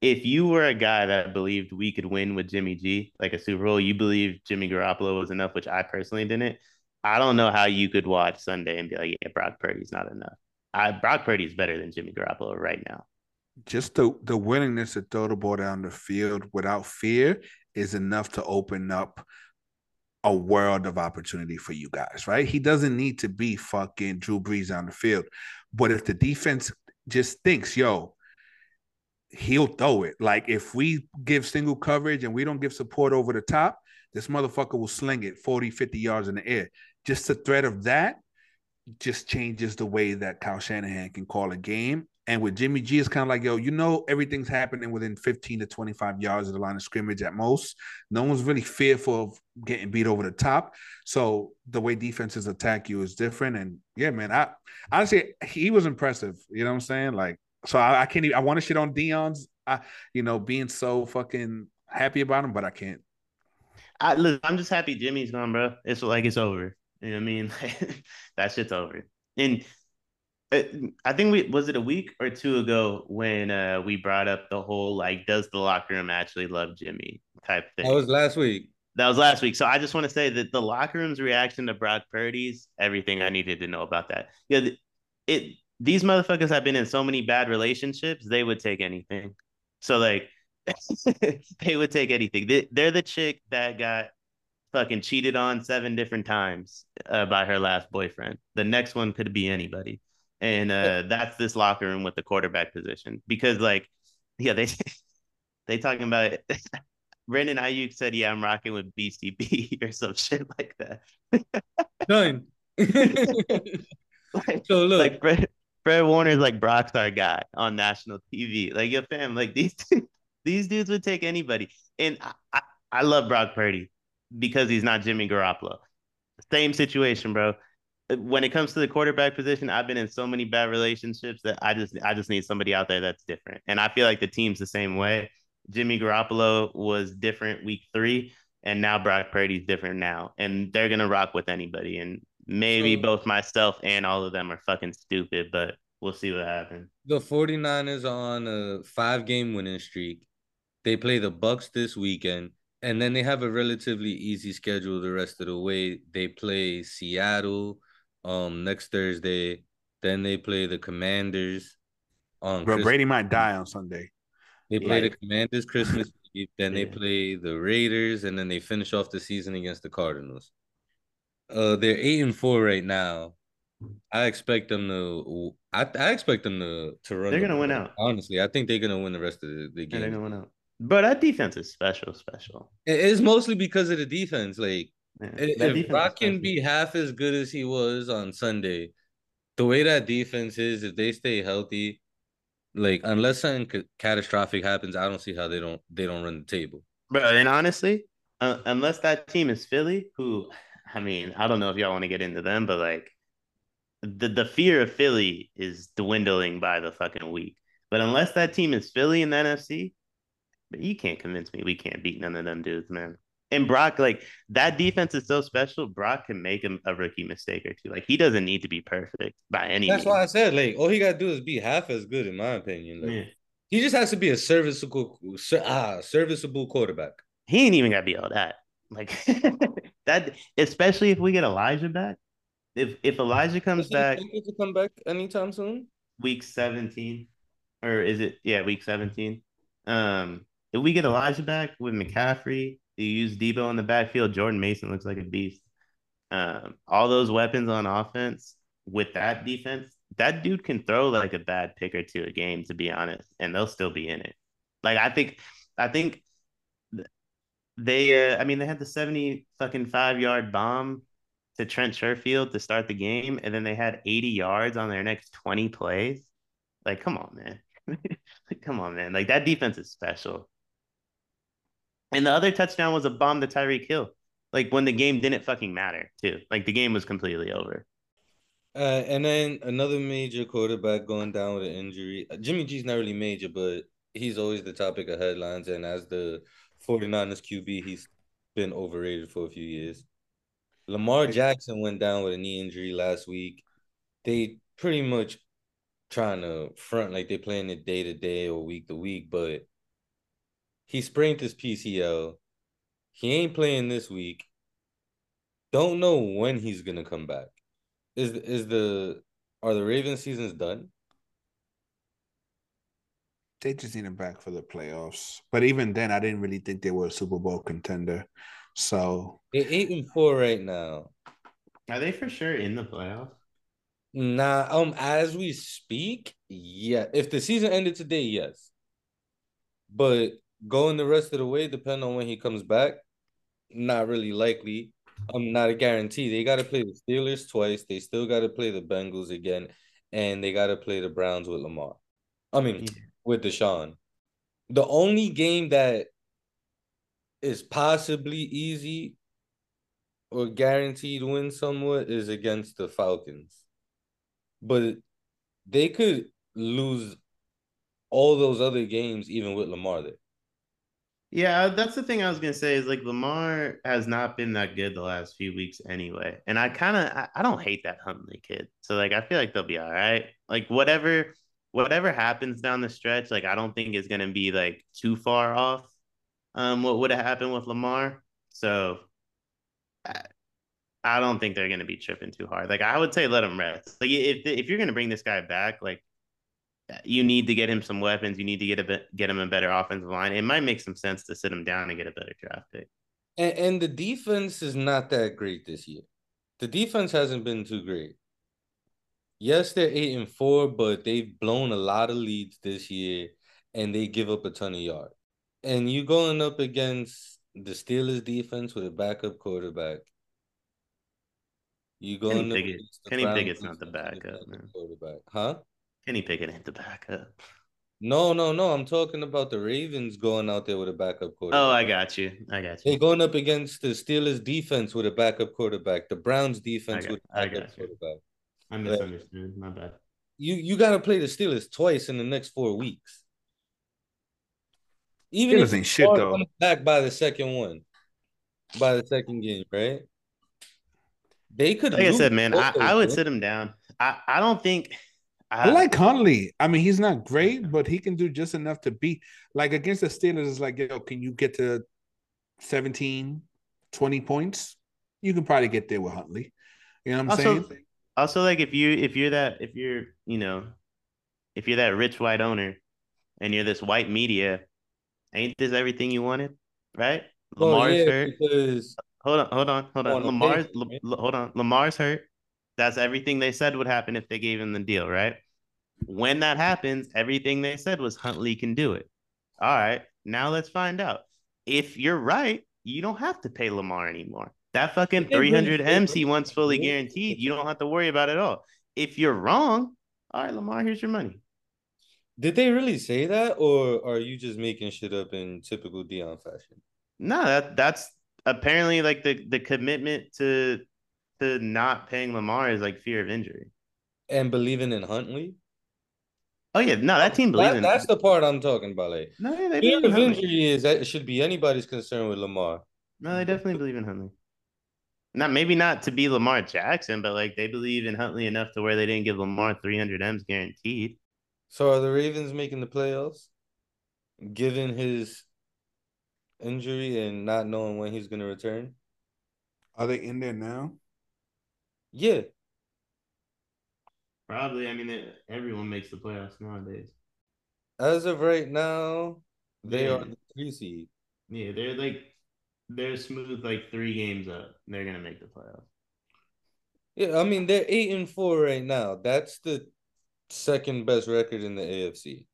if you were a guy that believed we could win with Jimmy G, like a Super Bowl, you believed Jimmy Garoppolo was enough, which I personally didn't. I don't know how you could watch Sunday and be like, yeah, Brock Purdy's not enough. I, Brock Purdy's better than Jimmy Garoppolo right now. Just the, the willingness to throw the ball down the field without fear is enough to open up a world of opportunity for you guys, right? He doesn't need to be fucking Drew Brees on the field. But if the defense just thinks, yo, he'll throw it. Like if we give single coverage and we don't give support over the top, this motherfucker will sling it forty, fifty yards in the air. Just the threat of that just changes the way that Kyle Shanahan can call a game. And with Jimmy G, it's kind of like, yo, you know everything's happening within fifteen to twenty-five yards of the line of scrimmage at most. No one's really fearful of getting beat over the top. So the way defenses attack you is different. And, yeah, man, I honestly, he was impressive. You know what I'm saying? Like, so I, I can't even – I want to shit on Deion's, I, you know, being so fucking happy about him, but I can't. I, look, I'm just happy Jimmy's gone, bro. It's like it's over. You know what I mean? That shit's over. And it, I think we was it a week or two ago when uh, we brought up the whole like, does the locker room actually love Jimmy type thing? That was last week. That was last week. So I just want to say that the locker room's reaction to Brock Purdy's everything I needed to know about that. Yeah, you know, it these motherfuckers have been in so many bad relationships. They would take anything. So like. They would take anything. They, they're the chick that got fucking cheated on seven different times uh, by her last boyfriend. The next one could be anybody. And uh, that's this locker room with the quarterback position. Because, like, yeah, they they talking about it. Brandon Ayuk said, yeah, I'm rocking with B C B or some shit like that. Done. like, so, look. Like, Fred, Fred Warner's like Brock's our guy on national T V. Like, your fam, like, these two. These dudes would take anybody. And I, I, I love Brock Purdy because he's not Jimmy Garoppolo. Same situation, bro. When it comes to the quarterback position, I've been in so many bad relationships that I just I just need somebody out there that's different. And I feel like the team's the same way. Jimmy Garoppolo was different week three, and now Brock Purdy's different now. And they're going to rock with anybody. And maybe so, both myself and all of them are fucking stupid, but we'll see what happens. The 49ers are on a five-game winning streak. They play the Bucks this weekend, and then they have a relatively easy schedule the rest of the way. They play Seattle um, next Thursday. Then they play the Commanders on Bro, Brady might die on Sunday. They play like. the Commanders Christmas Then yeah. they play the Raiders, and then they finish off the season against the Cardinals. Uh, they're eight and four right now. I expect them to. I, I expect them to to run. They're gonna the win out. Honestly, I think they're gonna win the rest of the, the game. They're gonna win out. But that defense is special, special. It is mostly because of the defense. Like, yeah, if Brock can be half as good as he was on Sunday, the way that defense is, if they stay healthy, like unless something catastrophic happens, I don't see how they don't they don't run the table. But and honestly, uh, unless that team is Philly, who, I mean, I don't know if y'all want to get into them, but like the the fear of Philly is dwindling by the fucking week. But unless that team is Philly in the N F C. But you can't convince me we can't beat none of them dudes, man. And Brock, like, that defense is so special. Brock can make him a rookie mistake or two. Like, he doesn't need to be perfect by any That's means. Why I said, like, all he got to do is be half as good, in my opinion. Like, yeah. He just has to be a serviceable ah, serviceable quarterback. He ain't even got to be all that. Like, that, especially if we get Elijah back. If if Elijah comes back. Think he could come back anytime soon? Week seventeen. Or is it? Yeah, week seventeen. Um. If we get Elijah back with McCaffrey, you use Debo in the backfield, Jordan Mason looks like a beast. Um, all those weapons on offense with that defense, that dude can throw like a bad pick or two a game, to be honest, and they'll still be in it. Like, I think I think they, uh, I mean, they had the seventy fucking five-yard bomb to Trent Sherfield to start the game, and then they had eighty yards on their next twenty plays. Like, come on, man. Like, come on, man. Like, that defense is special. And the other touchdown was a bomb to Tyreek Hill. Like, when the game didn't fucking matter, too. Like, the game was completely over. Uh, and then another major quarterback going down with an injury. Jimmy G's not really major, but he's always the topic of headlines. And as the 49ers Q B, he's been overrated for a few years. Lamar Jackson went down with a knee injury last week. They pretty much trying to front like they're playing it day-to-day or week-to-week, but he sprained his P C L. He ain't playing this week. Don't know when he's going to come back. Is is the Are the Ravens seasons done? They just need him back for the playoffs. But even then, I didn't really think they were a Super Bowl contender. So they're eight and four right now. Are they for sure in the playoffs? Nah, um, as we speak, yeah. If the season ended today, yes. But going the rest of the way, depending on when he comes back, not really likely. Um, not a guarantee. They got to play the Steelers twice. They still got to play the Bengals again. And they got to play the Browns with Lamar. I mean, yeah. with Deshaun. The only game that is possibly easy or guaranteed win somewhat is against the Falcons. But they could lose all those other games even with Lamar there. Yeah, that's the thing I was going to say is, like, Lamar has not been that good the last few weeks anyway. And I kind of I, I don't hate that Huntley kid. So, like, I feel like they'll be all right. Like, whatever whatever happens down the stretch, like, I don't think it's going to be, like, too far off um, what would have happened with Lamar. So, I, I don't think they're going to be tripping too hard. Like, I would say let him rest. Like, if if you're going to bring this guy back, like, you need to get him some weapons. You need to get a bit, get him a better offensive line. It might make some sense to sit him down and get a better draft pick. And, and the defense is not that great this year. The defense hasn't been too great. Yes, they're eight and four, but they've blown a lot of leads this year, and they give up a ton of yards. And you're going up against the Steelers defense with a backup quarterback. You go Kenny, Pickett. Kenny Pickett's not the backup, man. Quarterback. Huh? Kenny Pickett ain't the backup. No, no, no. I'm talking about the Ravens going out there with a backup quarterback. Oh, I got you. I got you. They're going up against the Steelers defense with a backup quarterback. The Browns defense got, with a backup quarterback. I misunderstood. My bad. You you got to play the Steelers twice in the next four weeks. Even Steelers if shit, though. Comes back by the second one, by the second game, right? They could, like I said, man, I, I would sit him down. I, I don't think I, I like Conley. I mean, he's not great, but he can do just enough to beat. Like, against the Steelers, it's like, yo, can you get to seventeen, twenty points? You can probably get there with Huntley. You know what I'm also, saying? Also, like, if you if you're that if you're you know if you're that rich white owner and you're this white media, Ain't this everything you wanted, right? Oh, Lamar's yeah, hurt. Because... Hold on, hold on, hold on. on Lamar's paper, right? La, hold on. Lamar's hurt. That's everything they said would happen if they gave him the deal, right? When that happens, everything they said was Huntley can do it. All right, now let's find out. If you're right, you don't have to pay Lamar anymore. That fucking three hundred M's he wants fully guaranteed, you don't have to worry about it at all. If you're wrong, all right, Lamar, here's your money. Did they really say that, or are you just making shit up in typical Deion fashion? No, that that's apparently like the, the commitment to to not paying Lamar is like fear of injury. And believing in Huntley? Oh, yeah. No, that team believes that, in That's it. The part I'm talking about. Like, no, yeah, they believe in injury is that should be anybody's concern with Lamar. No, they definitely believe in Huntley. Not maybe not to be Lamar Jackson, but like they believe in Huntley enough to where they didn't give Lamar three hundred M's guaranteed. So are the Ravens making the playoffs? Given his injury and not knowing when he's going to return? Are they in there now? Yeah. Probably. I mean, they, everyone makes the playoffs nowadays. As of right now, they yeah. are the three seed. Yeah, they're like they're smooth like three games up. They're gonna make the playoffs. Yeah, I mean they're eight and four right now. That's the second best record in the A F C.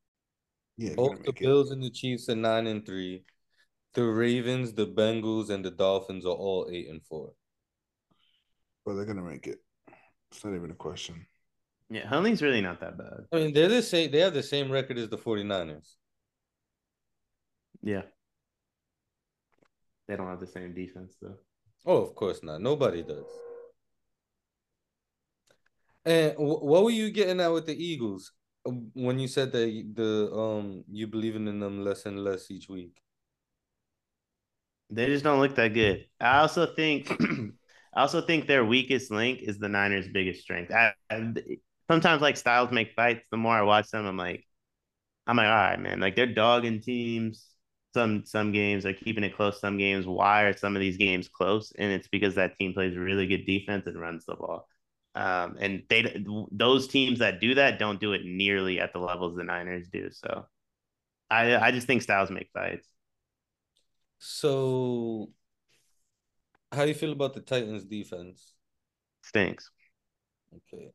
Yeah, both the Bills it. and the Chiefs are nine and three. The Ravens, the Bengals, and the Dolphins are all eight and four. Well, they're gonna make it. It's not even a question. Yeah, Huntley's really not that bad. I mean, they're the same, they have the same record as the 49ers. Yeah. They don't have the same defense, though. Oh, of course not. Nobody does. And w- what were you getting at with the Eagles when you said that the um you believing in them less and less each week? They just don't look that good. I also think I also think their weakest link is the Niners' biggest strength. I, I, sometimes, like, styles make fights. The more I watch them, I'm like, I'm like, all right, man. Like, they're dogging teams. Some some games they're keeping it close. Some games, why are some of these games close? And it's because that team plays really good defense and runs the ball. Um, and they those teams that do that don't do it nearly at the levels the Niners do. So, I I just think styles make fights. So, how do you feel about the Titans' defense? Stinks. Okay.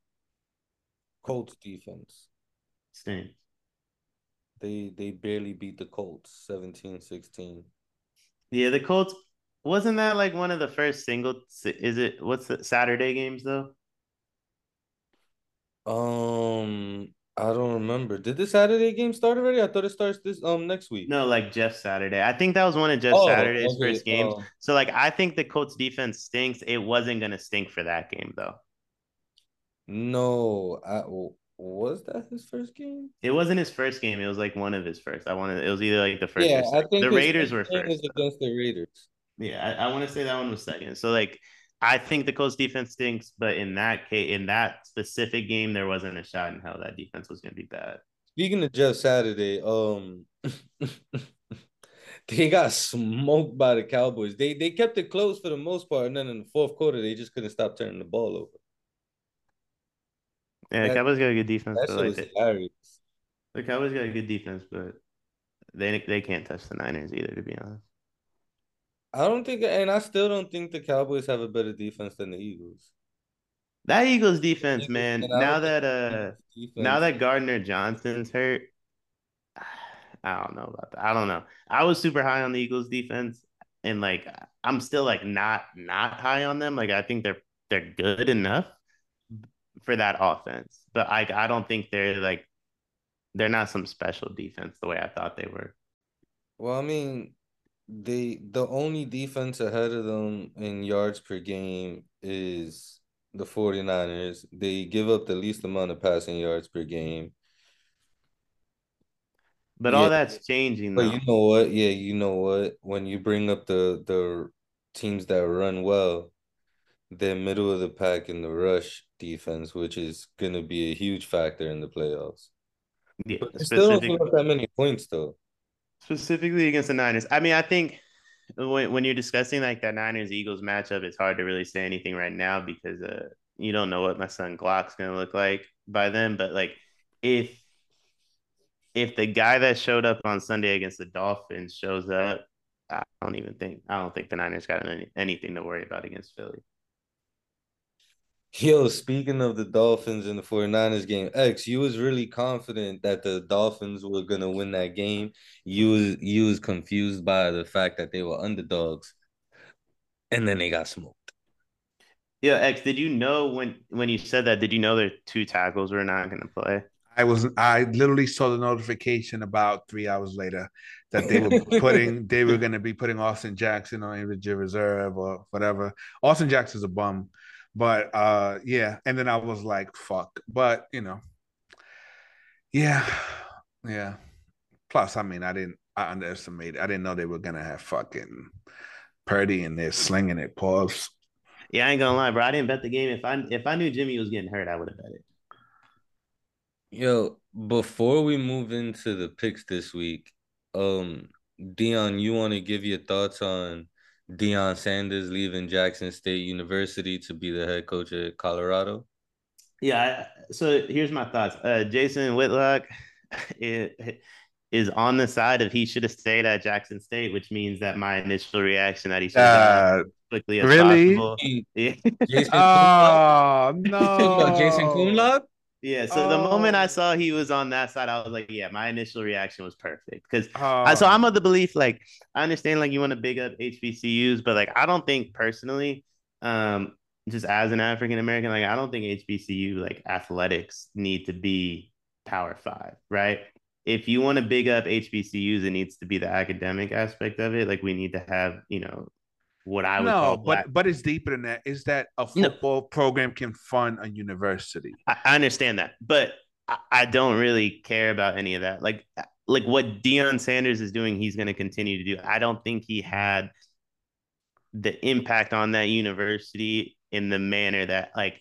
Colts' defense. Stinks. They they barely beat the Colts, seventeen sixteen. Yeah, the Colts, wasn't that like one of the first single, is it, what's the Saturday games though? Um, I don't remember. Did the Saturday game start already? I thought it starts this um next week. No, like Jeff's Saturday. I think that was one of Jeff oh, Saturday's okay. first games. Oh. So like I think the Colts defense stinks. It wasn't gonna stink for that game though. No, I well, was that his first game? It wasn't his first game. It was like one of his first. I wanted. It was either like the first. Yeah, or I think the Raiders were first. Was against the Raiders. Yeah, I, I want to say that one was second. So like, I think the Colts defense stinks, but in that case, in that specific game, there wasn't a shot in how that defense was going to be bad. Speaking of Jeff Saturday, um, they got smoked by the Cowboys. They they kept it close for the most part, and then in the fourth quarter, they just couldn't stop turning the ball over. Yeah, the Cowboys got a good defense. That but like hilarious. The Cowboys got a good defense, but they they can't touch the Niners either, to be honest. I don't think, and I still don't think the Cowboys have a better defense than the Eagles. That Eagles defense, Eagles, man. Now that uh, defense. now that Gardner Johnson's hurt, I don't know about that. I don't know. I was super high on the Eagles defense, and like I'm still like not not high on them. Like I think they're they're good enough for that offense, but I I don't think they're like they're not some special defense the way I thought they were. Well, I mean, they the only defense ahead of them in yards per game is the 49ers. They give up the least amount of passing yards per game. But yeah. all that's changing. But though. you know what? Yeah, you know what? When you bring up the the teams that run well, they're middle of the pack in the rush defense, which is going to be a huge factor in the playoffs. Yeah, but they still don't put up that many points, though. Specifically against the Niners. I mean, I think when, when you're discussing, like, that Niners-Eagles matchup, it's hard to really say anything right now because uh, you don't know what my son Glock's going to look like by then. But, like, if if the guy that showed up on Sunday against the Dolphins shows up, I don't even think I don't think the Niners got any, anything to worry about against Philly. Yo, speaking of the Dolphins and the 49ers game, X, you was really confident that the Dolphins were going to win that game. You was, you was confused by the fact that they were underdogs, and then they got smoked. Yeah, X, did you know when, when you said that, did you know their two tackles were not going to play? I was I literally saw the notification about three hours later that they were putting they were going to be putting Austin Jackson on injured reserve or whatever. Austin Jackson's a bum. But uh yeah, and then I was like, fuck. But you know, yeah, yeah. Plus, I mean, I didn't I underestimated I didn't know they were gonna have fucking Purdy and they're slinging it, Paws. Yeah, I ain't gonna lie, bro. I didn't bet the game. If I if I knew Jimmy was getting hurt, I would have bet it. Yo, before we move into the picks this week, um, Deion, you want to give your thoughts on Deion Sanders leaving Jackson State University to be the head coach at Colorado? Yeah, so here's my thoughts. Uh, Jason Whitlock is on the side of he should have stayed at Jackson State, which means that my initial reaction that he should have uh, quickly as really? possible. Yeah. Jason oh, no. Jason Kumlach? Yeah, so oh. the moment I saw he was on that side, I was like, yeah, my initial reaction was perfect. Because oh. So I'm of the belief, like, I understand, like, you want to big up H B C Us, but, like, I don't think personally, um, just as an African-American, like, I don't think H B C U, like, athletics need to be Power Five, right? If you want to big up H B C Us, it needs to be the academic aspect of it. Like, we need to have, you know, what I would no, call black. but but it's deeper than that. Is that a football no. program can fund a university? I, I understand that, but I, I don't really care about any of that. Like like what Deion Sanders is doing, he's going to continue to do. I don't think he had the impact on that university in the manner that like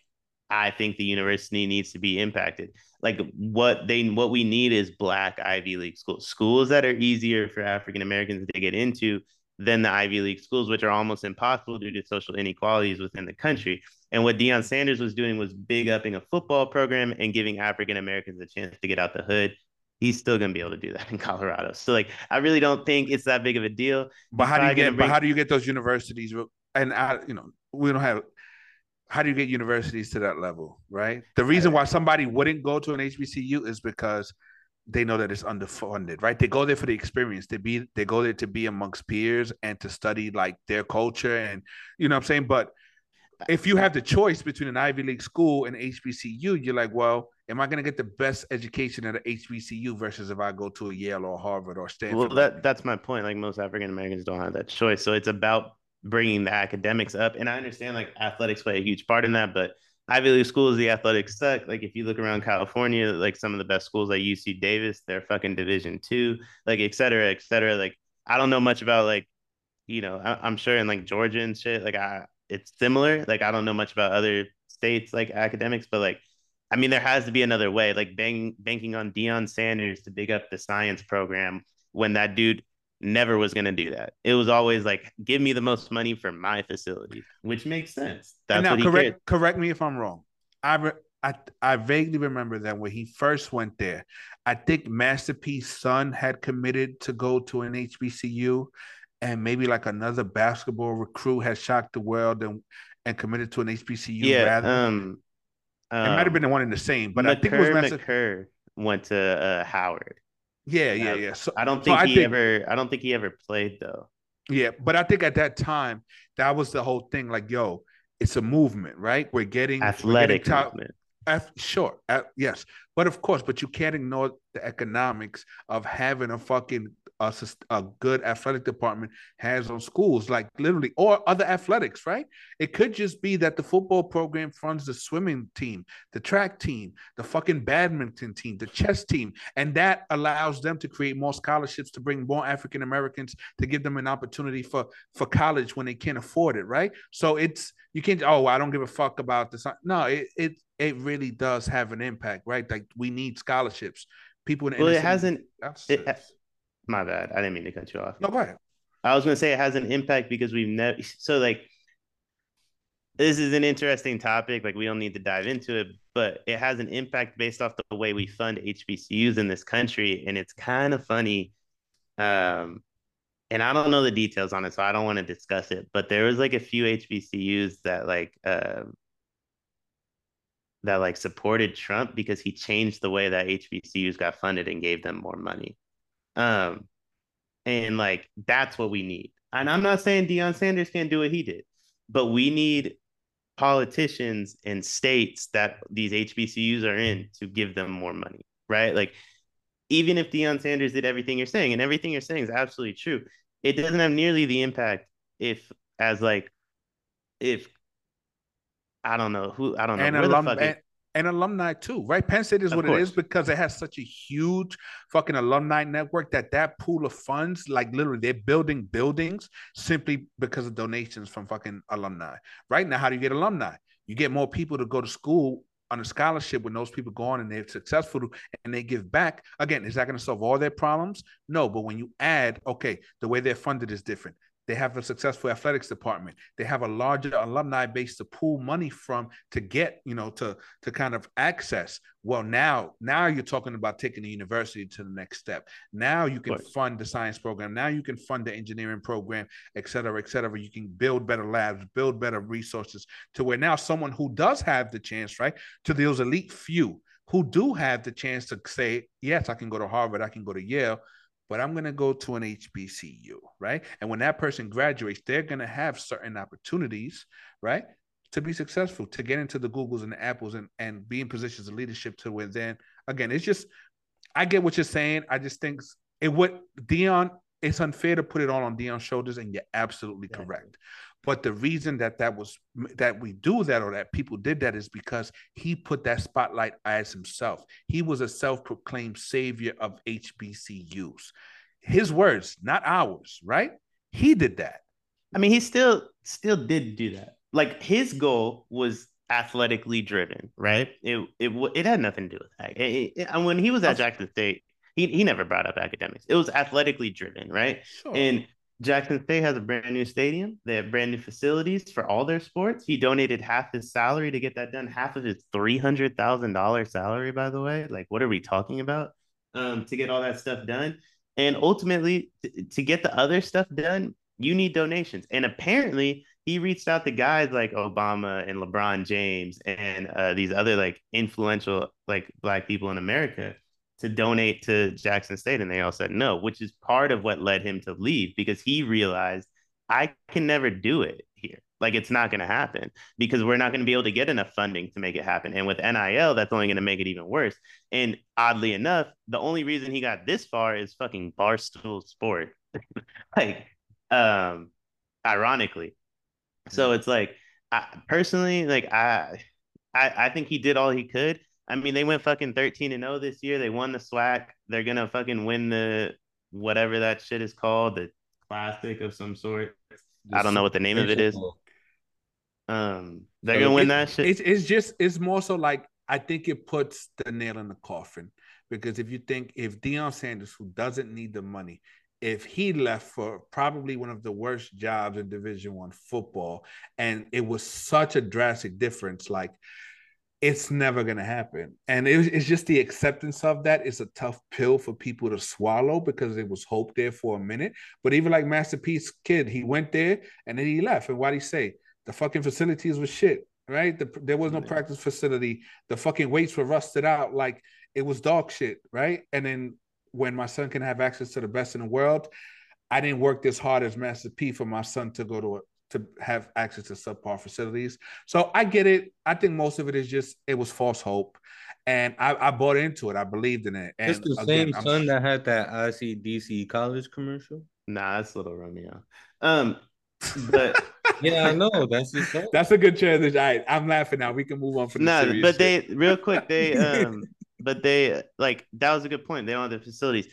I think the university needs to be impacted. Like what they what we need is black Ivy League schools, schools that are easier for African Americans to get into than the Ivy League schools, which are almost impossible due to social inequalities within the country. And what Deion Sanders was doing was big upping a football program and giving African Americans a chance to get out the hood. He's still going to be able to do that in Colorado. So, like, I really don't think it's that big of a deal. But how do you get? Bring... But how do you get those universities? And I, you know, we don't have. How do you get universities to that level, right? The reason why somebody wouldn't go to an H B C U is because they know that it's underfunded, right? They go there for the experience. They be they go there to be amongst peers and to study like their culture and you know what I'm saying? But if you have the choice between an Ivy League school and H B C U, you're like, well, am I going to get the best education at an H B C U versus if I go to a Yale or Harvard or Stanford? Well, that that's my point. Like most African Americans don't have that choice. So it's about bringing the academics up. And I understand like athletics play a huge part in that, but Ivy League schools, the athletics suck. Like, if you look around California, like, some of the best schools, like U C Davis, they're fucking Division two, like, et cetera, et cetera. Like, I don't know much about, like, you know, I- I'm sure in, like, Georgia and shit, like, I it's similar. Like, I don't know much about other states, like, academics, but, like, I mean, there has to be another way. Like, bang- banking on Deion Sanders to big up the science program when that dude never was going to do that. It was always like, give me the most money for my facility, which makes sense. That's now, what he correct, did. Correct me if I'm wrong. I, re- I I vaguely remember that when he first went there, I think Master P's son had committed to go to an H B C U, and maybe like another basketball recruit had shocked the world and, and committed to an H B C U. Yeah, rather. Um, it um, might have been the one in the same, but McCurr, I think it was Master McCurr went to uh, Howard. Yeah, yeah, yeah. So, I don't think so he I think, ever. I don't think he ever played though. Yeah, but I think at that time that was the whole thing. Like, yo, it's a movement, right? We're getting athletic we're getting top, movement. Af, sure, af, yes, but of course, but you can't ignore the economics of having a fucking a, a good athletic department has on schools, like literally, or other athletics, right? It could just be that the football program funds the swimming team, the track team, the fucking badminton team, the chess team, and that allows them to create more scholarships to bring more African Americans to give them an opportunity for for college when they can't afford it, right? So it's you can't. Oh, I don't give a fuck about this. No, it it it really does have an impact, right? Like we need scholarships. People. In well, it hasn't. My bad. I didn't mean to cut you off. No, go ahead. I was going to say it has an impact because we've never. So, like, this is an interesting topic. Like, we don't need to dive into it. but it has an impact based off the way we fund H B C Us in this country. And it's kind of funny. Um, and I don't know the details on it, so I don't want to discuss it, but there was like a few H B C Us that like, uh, that like supported Trump because he changed the way that H B C Us got funded and gave them more money. Um, and like, that's what we need. And I'm not saying Deion Sanders can't do what he did, but we need politicians in states that these H B C Us are in to give them more money, right? Like, even if Deion Sanders did everything you're saying, and everything you're saying is absolutely true, it doesn't have nearly the impact if, as like, if, I don't know who, I don't know. And, alum, and, and alumni too, right? Penn State is of what course. It is because it has such a huge fucking alumni network that that pool of funds, like literally they're building buildings simply because of donations from fucking alumni. Right now, how do you get alumni? You get more people to go to school on a scholarship when those people go on and they're successful and they give back. Again, is that going to solve all their problems? No, but when you add, okay, the way they're funded is different. They have a successful athletics department. They have a larger alumni base to pool money from to get, you know, to, to kind of access. Well, now, now you're talking about taking the university to the next step. Now you can fund the science program. Now you can fund the engineering program, et cetera, et cetera. You can build better labs, build better resources to where now someone who does have the chance, right, to those elite few who do have the chance to say, yes, I can go to Harvard, I can go to Yale, but I'm going to go to an H B C U, right? And when that person graduates, they're going to have certain opportunities, right, to be successful, to get into the Googles and the Apples and, and be in positions of leadership to where then, again, it's just, I get what you're saying. I just think it would, Deion, it's unfair to put it all on Deion's shoulders, and you're absolutely yeah. correct. But the reason that that was that we do that or that people did that is because he put that spotlight as himself. He was a self-proclaimed savior of H B C Us. His words, not ours, right? He did that. I mean, he still still did do that. Like, his goal was athletically driven, right? It it it had nothing to do with that. It, it, and when he was at Jackson State, he he never brought up academics. It was athletically driven, right? Sure. And Jackson State has a brand new stadium. They have brand new facilities for all their sports. He donated half his salary to get that done, half of his three hundred thousand dollars salary, by the way. Like, what are we talking about? Um, to get all that stuff done. And ultimately, t- to get the other stuff done, you need donations. And apparently, he reached out to guys like Obama and LeBron James and uh, these other, like, influential, like, Black people in America to donate to Jackson State, and they all said no, which is part of what led him to leave, because he realized, I can never do it here. Like, it's not going to happen because we're not going to be able to get enough funding to make it happen. And with N I L, that's only going to make it even worse. And oddly enough, the only reason he got this far is fucking Barstool Sport. Like, um, ironically. So it's like, I, personally, like, I, I, I think he did all he could. I mean, they went fucking thirteen and oh this year. They won the SWAC. They're going to fucking win the whatever that shit is called, the classic of some sort. I don't know what the name of it is. Um, They're going to win that shit. It's, it's just, it's more so like, I think it puts the nail in the coffin. Because if you think, if Deion Sanders, who doesn't need the money, if he left for probably one of the worst jobs in Division One football, and it was such a drastic difference, like, it's never going to happen. And it, it's just the acceptance of that is a tough pill for people to swallow, because it was hope there for a minute. But even like Master P's kid, he went there and then he left. And why do you say? The fucking facilities were shit, right? The, there was no practice facility. The fucking weights were rusted out. Like, it was dog shit, right? And then when my son can have access to the best in the world, I didn't work this hard as Master P for my son to go to a to have access to subpar facilities. So I get it. I think most of it is just, it was false hope. And I, I bought into it. I believed in it. And it's the again, same I'm son sure. that had that I C D C college commercial. Nah, that's Little Romeo. Um, but yeah, I know. That's his son. That's a good transition. All right, I'm laughing now. We can move on from nah, the but shit. They, real quick, they, um, but they, like, that was a good point. They don't have the facilities.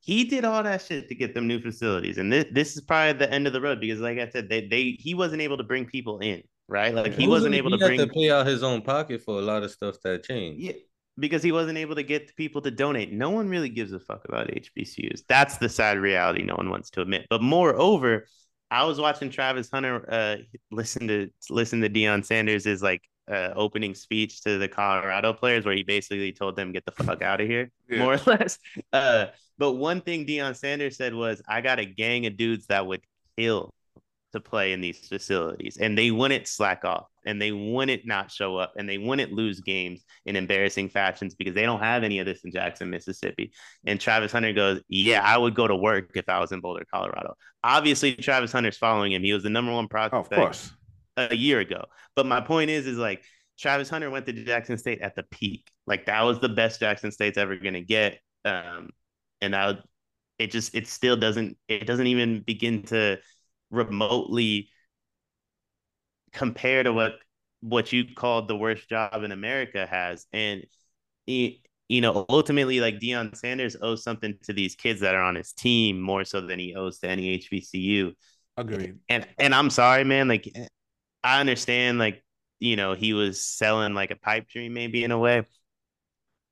He did all that shit to get them new facilities. And this, this is probably the end of the road, because like I said, they, they he wasn't able to bring people in, right? Like, he wasn't able to bring... He had to pay out his own pocket for a lot of stuff that changed. Yeah, because he wasn't able to get people to donate. No one really gives a fuck about H B C Us. That's the sad reality no one wants to admit. But moreover, I was watching Travis Hunter uh, listen to listen to Deion Sanders' like uh, opening speech to the Colorado players where he basically told them, get the fuck out of here, yeah. more or less. Uh, but one thing Deion Sanders said was, I got a gang of dudes that would kill to play in these facilities, and they wouldn't slack off, and they wouldn't not show up, and they wouldn't lose games in embarrassing fashions because they don't have any of this in Jackson, Mississippi. And Travis Hunter goes, yeah, I would go to work if I was in Boulder, Colorado. Obviously, Travis Hunter's following him. He was the number one prospect oh, of course. a year ago. But my point is, is like Travis Hunter went to Jackson State at the peak. Like that was the best Jackson State's ever going to get. Um, and I would, it just, it still doesn't, it doesn't even begin to remotely compare to what what you called the worst job in America has. And he, you know, ultimately, like, Deion Sanders owes something to these kids that are on his team more so than he owes to any H B C U. Agreed. And and I'm sorry, man. Like, I understand, like, you know, he was selling like a pipe dream maybe in a way.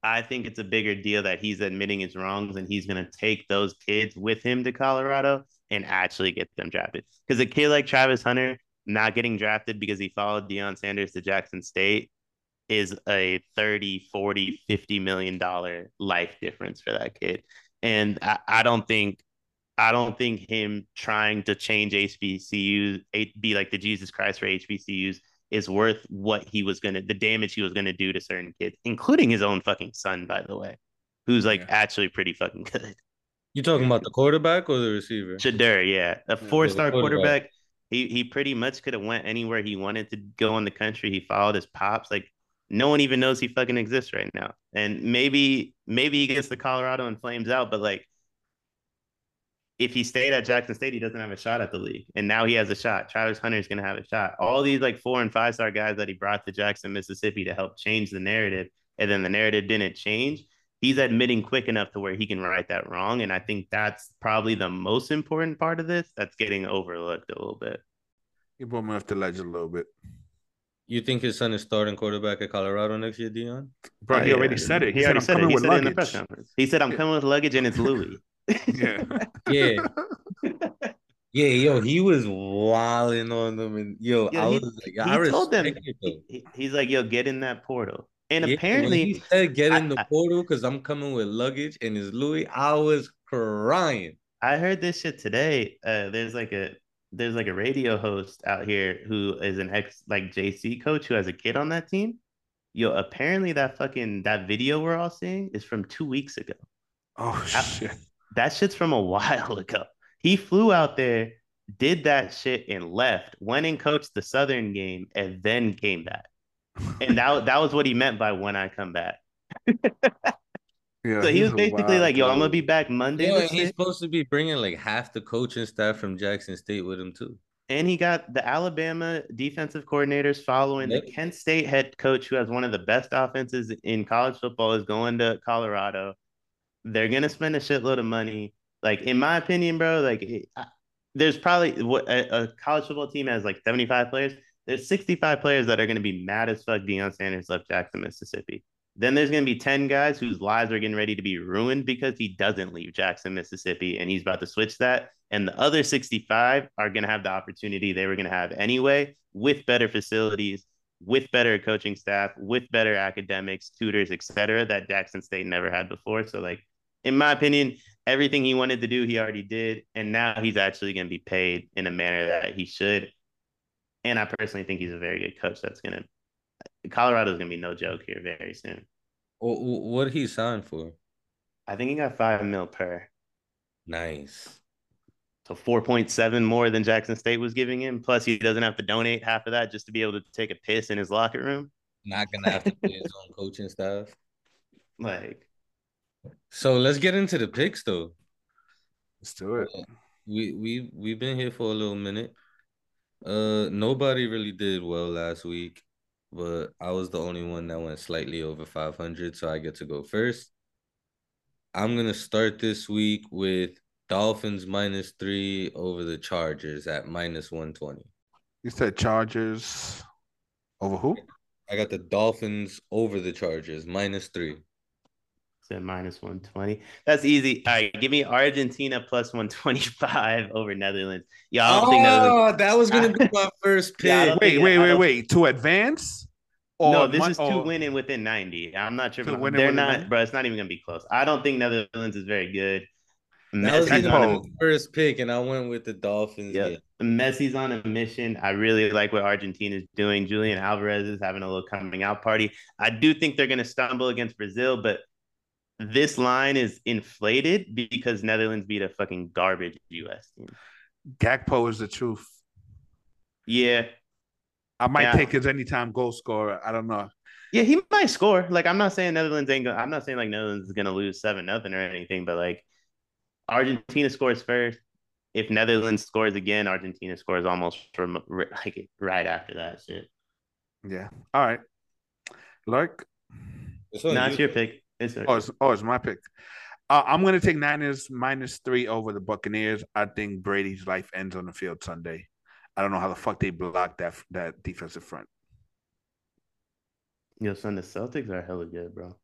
I think it's a bigger deal that he's admitting his wrongs and he's going to take those kids with him to Colorado and actually get them drafted. Because a kid like Travis Hunter not getting drafted because he followed Deion Sanders to Jackson State is a thirty, forty, fifty million dollar life difference for that kid. And I, I don't think I don't think him trying to change H B C Us, be like the Jesus Christ for H B C Us, is worth what he was going to, the damage he was going to do to certain kids, including his own fucking son, by the way, who's like yeah. actually pretty fucking good. You talking about the quarterback or the receiver? Shadur, yeah. A four-star yeah, quarterback. quarterback. He he pretty much could have went anywhere he wanted to go in the country. He followed his pops. Like, no one even knows he fucking exists right now. And maybe maybe he gets to Colorado and flames out, but like, if he stayed at Jackson State, he doesn't have a shot at the league. And now he has a shot. Travis Hunter's going to have a shot. All these like four and five-star guys that he brought to Jackson, Mississippi to help change the narrative, and then the narrative didn't change. He's admitting quick enough to where he can right that wrong. And I think that's probably the most important part of this that's getting overlooked a little bit. You brought me off the ledge a little bit. You think his son is starting quarterback at Colorado next year, Deion? Bro, he yeah. already said it. He, he already said, said it. He said it in the press conference. He said, I'm yeah. coming with luggage and it's Louis. yeah. yeah. Yeah, yo, he was wilding on them. And yo, yo I he, was like, I told them, he, he's like, yo, get in that portal. And yeah, apparently he said, get in the I, portal because I'm coming with luggage and it's Louis. I was crying. I heard this shit today. Uh, there's like a there's like a radio host out here who is an ex like J C coach who has a kid on that team. Yo, apparently that fucking that video we're all seeing is from two weeks ago. Oh shit. I, that shit's from a while ago. He flew out there, did that shit and left, went and coached the Southern game, and then came back. And that, that was what he meant by when I come back. yeah, so he was basically like, yo, dude, I'm going to be back Monday. Yeah, he's supposed to be bringing like half the coaching staff from Jackson State with him too. And he got the Alabama defensive coordinators following. Yep. The Kent State head coach, who has one of the best offenses in college football, is going to Colorado. They're going to spend a shitload of money. Like, in my opinion, bro, like it, I, there's probably what a, a college football team has like seventy-five players. There's sixty-five players that are going to be mad as fuck Deion Sanders left Jackson, Mississippi. Then there's going to be ten guys whose lives are getting ready to be ruined because he doesn't leave Jackson, Mississippi, and he's about to switch that. And the other sixty-five are going to have the opportunity they were going to have anyway, with better facilities, with better coaching staff, with better academics, tutors, et cetera, that Jackson State never had before. So, like, in my opinion, everything he wanted to do, he already did. And now he's actually going to be paid in a manner that he should. And I personally think he's a very good coach. That's going to – Colorado's going to be no joke here very soon. What did he sign for? I think he got five mil per. Nice. So four point seven more than Jackson State was giving him. Plus, he doesn't have to donate half of that just to be able to take a piss in his locker room. Not going to have to do his own coaching stuff. Like. So let's get into the picks, though. Let's do it. We, we, we've been here for a little minute. Uh, nobody really did well last week, but I was the only one that went slightly over five hundred, so I get to go first. I'm going to start this week with Dolphins minus three over the Chargers at minus one twenty. You said Chargers over who? I got the Dolphins over the Chargers, minus three. So minus one twenty. That's easy. All right, give me Argentina plus one twenty-five over Netherlands. Yeah, I don't oh, think Netherlands... that was going to be my first pick. Yeah, wait, wait, wait, wait. To advance? Or no, this my, is two oh, winning within ninety. I'm not sure. Winning, they're not, ninety? Bro. It's not even gonna be close. I don't think Netherlands is very good. Messi's that was on a, first pick, and I went with the Dolphins. Yep. Yeah, Messi's on a mission. I really like what Argentina is doing. Julian Alvarez is having a little coming out party. I do think they're gonna stumble against Brazil, but this line is inflated because Netherlands beat a fucking garbage U S team. Gakpo is the truth. Yeah. I might yeah. take his anytime goal scorer. I don't know. Yeah, he might score. Like, I'm not saying Netherlands ain't going. I'm not saying like Netherlands is gonna lose seven nothing or anything. But like, Argentina scores first. If Netherlands scores again, Argentina scores almost from like right after that shit. Yeah. All right. Lark. It's no, it's your pick. It's oh, it's, oh, it's my pick. Uh, I'm gonna take Niners minus three over the Buccaneers. I think Brady's life ends on the field Sunday. I don't know how the fuck they blocked that that defensive front. Yo, son, the Celtics are hella good, bro.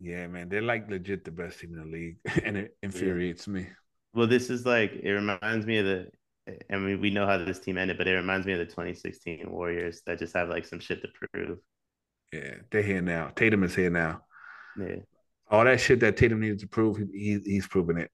Yeah, man. They're like legit the best team in the league. And it infuriates yeah. me. Well, this is like, it reminds me of the, I mean, we know how this team ended, but it reminds me of the twenty sixteen Warriors that just have like some shit to prove. Yeah, they're here now. Tatum is here now. Yeah. All that shit that Tatum needed to prove, he he's proven it.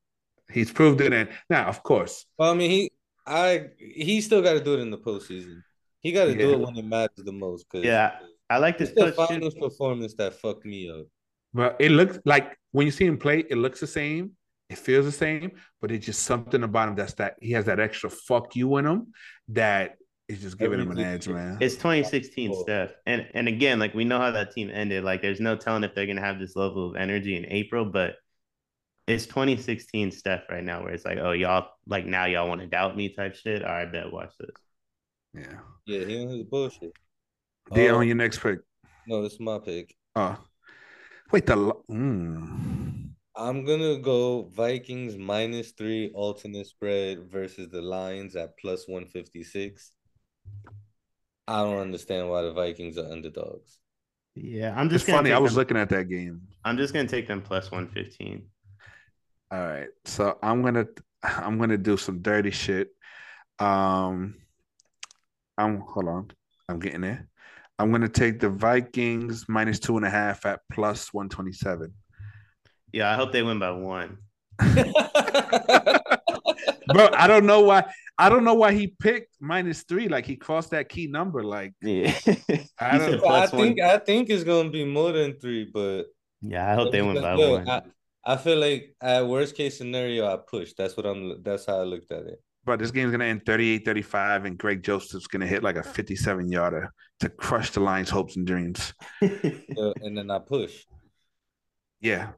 He's proved it. And now, of course. Well, I mean, he, I he still got to do it in the postseason. He got to yeah. do it when it matters the most. Cause yeah, I like this. It's the finals performance that fucked me up. But it looks like when you see him play, it looks the same, it feels the same, but it's just something about him that's that he has that extra fuck you in him that is just giving him an edge, man. It's twenty sixteen Steph, and and again, like we know how that team ended. Like there's no telling if they're gonna have this level of energy in April, but. It's twenty sixteen Steph right now where it's like, oh, y'all, like now y'all want to doubt me type shit. All right, bet, watch this. Yeah. Yeah, he don't do bullshit. Deion, um, your next pick. No, this is my pick. Oh. Wait, the. Mm. I'm going to go Vikings minus three alternate spread versus the Lions at plus one fifty-six. I don't understand why the Vikings are underdogs. Yeah, I'm just. It's funny. I was them, looking at that game. I'm just going to take them plus one fifteen. All right, so I'm gonna I'm gonna do some dirty shit. Um, I'm hold on, I'm getting there. I'm gonna take the Vikings minus two and a half at plus one twenty seven. Yeah, I hope they win by one. Bro, I don't know why. I don't know why he picked minus three. Like he crossed that key number. Like yeah. I don't. I think I think it's gonna be more than three, but yeah, I hope they win by one. I, I feel like at worst case scenario, I push. That's what I'm. That's how I looked at it. But this game's gonna end thirty-eight thirty-five, and Greg Joseph's gonna hit like a fifty-seven yarder to crush the Lions' hopes and dreams. So, and then I push. Yeah.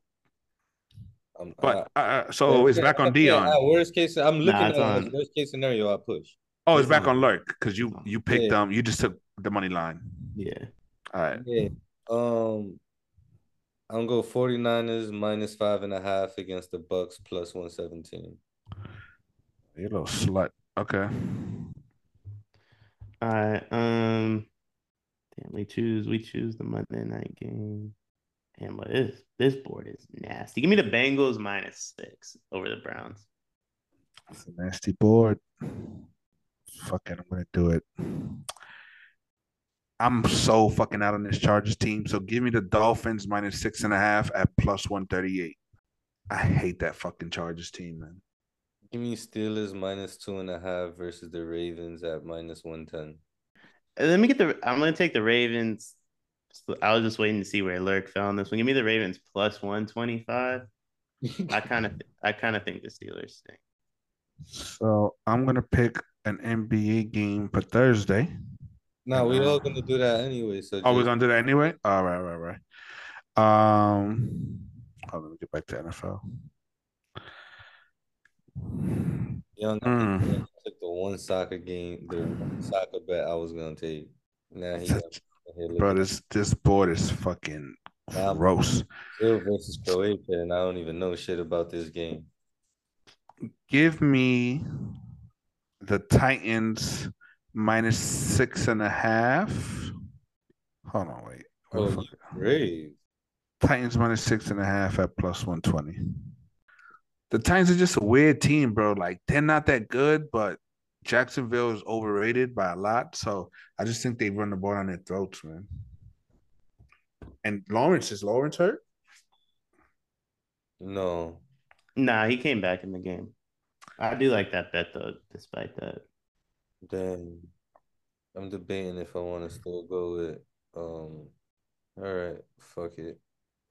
Um, but I, uh, so it's back on Deion. At worst case, I'm looking nah, at on... worst case scenario. I push. Oh, it's, it's back on, on Lurk because you you picked them. Yeah. Um, you just took the money line. Yeah. All right. Yeah. Um. I'm going to go forty-niners minus five and a half against the Bucks plus one seventeen. You little slut. Okay. All right. Um, damn, we choose we choose the Monday night game. Damn, but this, this board is nasty. Give me the Bengals minus six over the Browns. That's a nasty board. Fuck it. I'm going to do it. I'm so fucking out on this Chargers team. So give me the Dolphins minus six and a half at plus one thirty-eight. I hate that fucking Chargers team, man. Give me Steelers minus two and a half versus the Ravens at minus one ten. Let me get the. I'm going to take the Ravens. I was just waiting to see where Lurk fell on this one. Give me the Ravens plus one twenty-five. I kind of I kind of think the Steelers stink. So I'm going to pick an N B A game for Thursday. No, we're all gonna do that anyway. So oh, we're gonna do that anyway? All right, all right, all right. Um hold on, let me get back to N F L. Young mm. took the one soccer game, the one soccer bet I was gonna take. Now he got bro, this this board is fucking now gross. Brazil versus Croatia, and I don't even know shit about this game. Give me the Titans. Minus six and a half. Hold on, wait. Oh, great. Titans minus six and a half at plus one twenty. The Titans are just a weird team, bro. Like, they're not that good, but Jacksonville is overrated by a lot, so I just think they run the ball on their throats, man. And Lawrence, is Lawrence hurt? No. Nah, he came back in the game. I do like that bet, though, despite that. Then I'm debating if I want to still go with um. All right, fuck it.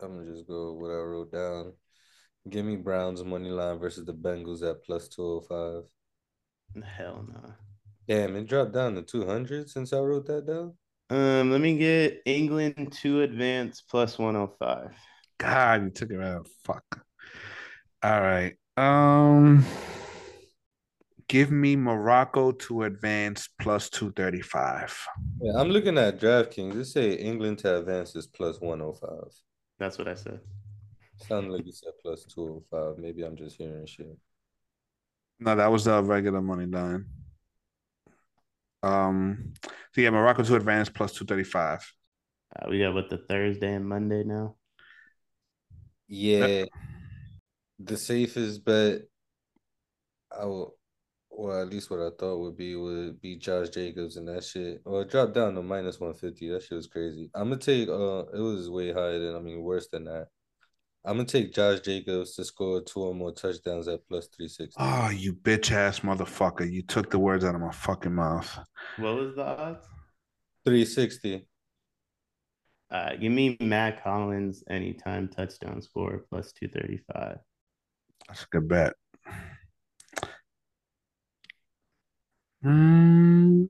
I'm going to just go with what I wrote down. Give me Browns money line versus the Bengals at plus two oh five. Hell no. Nah. Damn, it dropped down to two hundred since I wrote that down. Um, let me get England to advance plus one oh five. God, you took it out. Fuck. All right. Um, give me Morocco to advance plus two thirty-five. Yeah, I'm looking at DraftKings. They say England to advance is plus one oh five. That's what I said. Sounded like you said plus two oh five. Maybe I'm just hearing shit. No, that was the regular money line. Um, so yeah, Morocco to advance plus two thirty-five. Uh, we got what, the Thursday and Monday now? Yeah. Yep. The safest bet, I will, or at least what I thought would be, would be Josh Jacobs and that shit. Well, it dropped down to minus one fifty. That shit was crazy. I'm going to take, uh, it was way higher than, I mean, worse than that. I'm going to take Josh Jacobs to score two or more touchdowns at plus three sixty. Oh, you bitch-ass motherfucker. You took the words out of my fucking mouth. What was the odds? three sixty. Uh, give me Matt Collins anytime touchdown score plus two thirty-five. That's a good bet. Mm,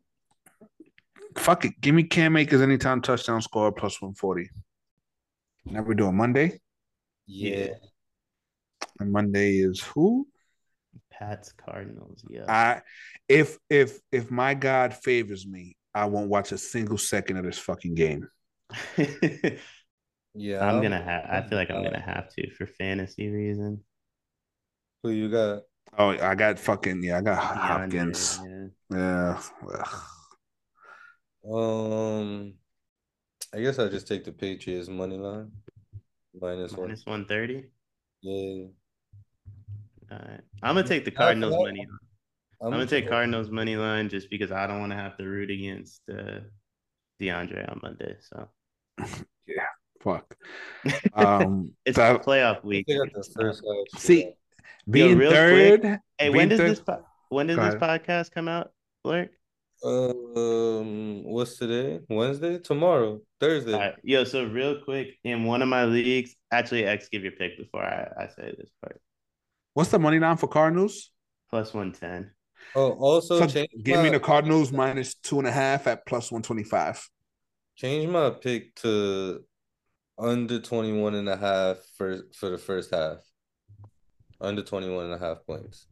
fuck it. Give me Cam Akers anytime touchdown score plus one forty. Now we're doing Monday? Yeah. And Monday is who? Pats Cardinals, yeah. I if if if my God favors me, I won't watch a single second of this fucking game. Yeah. I'm gonna have I feel like I'm gonna have to for fantasy reason. Who you got? Oh, I got fucking yeah, I got Hopkins. Yeah. yeah. Um I guess I'll just take the Patriots money line. Minus, Minus one thirty. Yeah. All right. I'm gonna take the Cardinals I, I, money. I'm, I'm gonna take Cardinals money line just because I don't want to have to root against uh, DeAndre on Monday. So. Yeah. Fuck. Um, it's so, a playoff week. See, being Yo, third. Quick, hey, being when does third? this po- when does Go this ahead. podcast come out, Blurk? Um, what's today? Wednesday? Tomorrow? Thursday? Right. Yo, so real quick, in one of my leagues, actually, X, give your pick before I, I say this part. What's the money line for Cardinals? Plus one ten. Oh, also, so change give my, me the Cardinals minus two and a half at plus one twenty-five. Change my pick to under twenty-one and a half for, for the first half. Under twenty-one and a half points.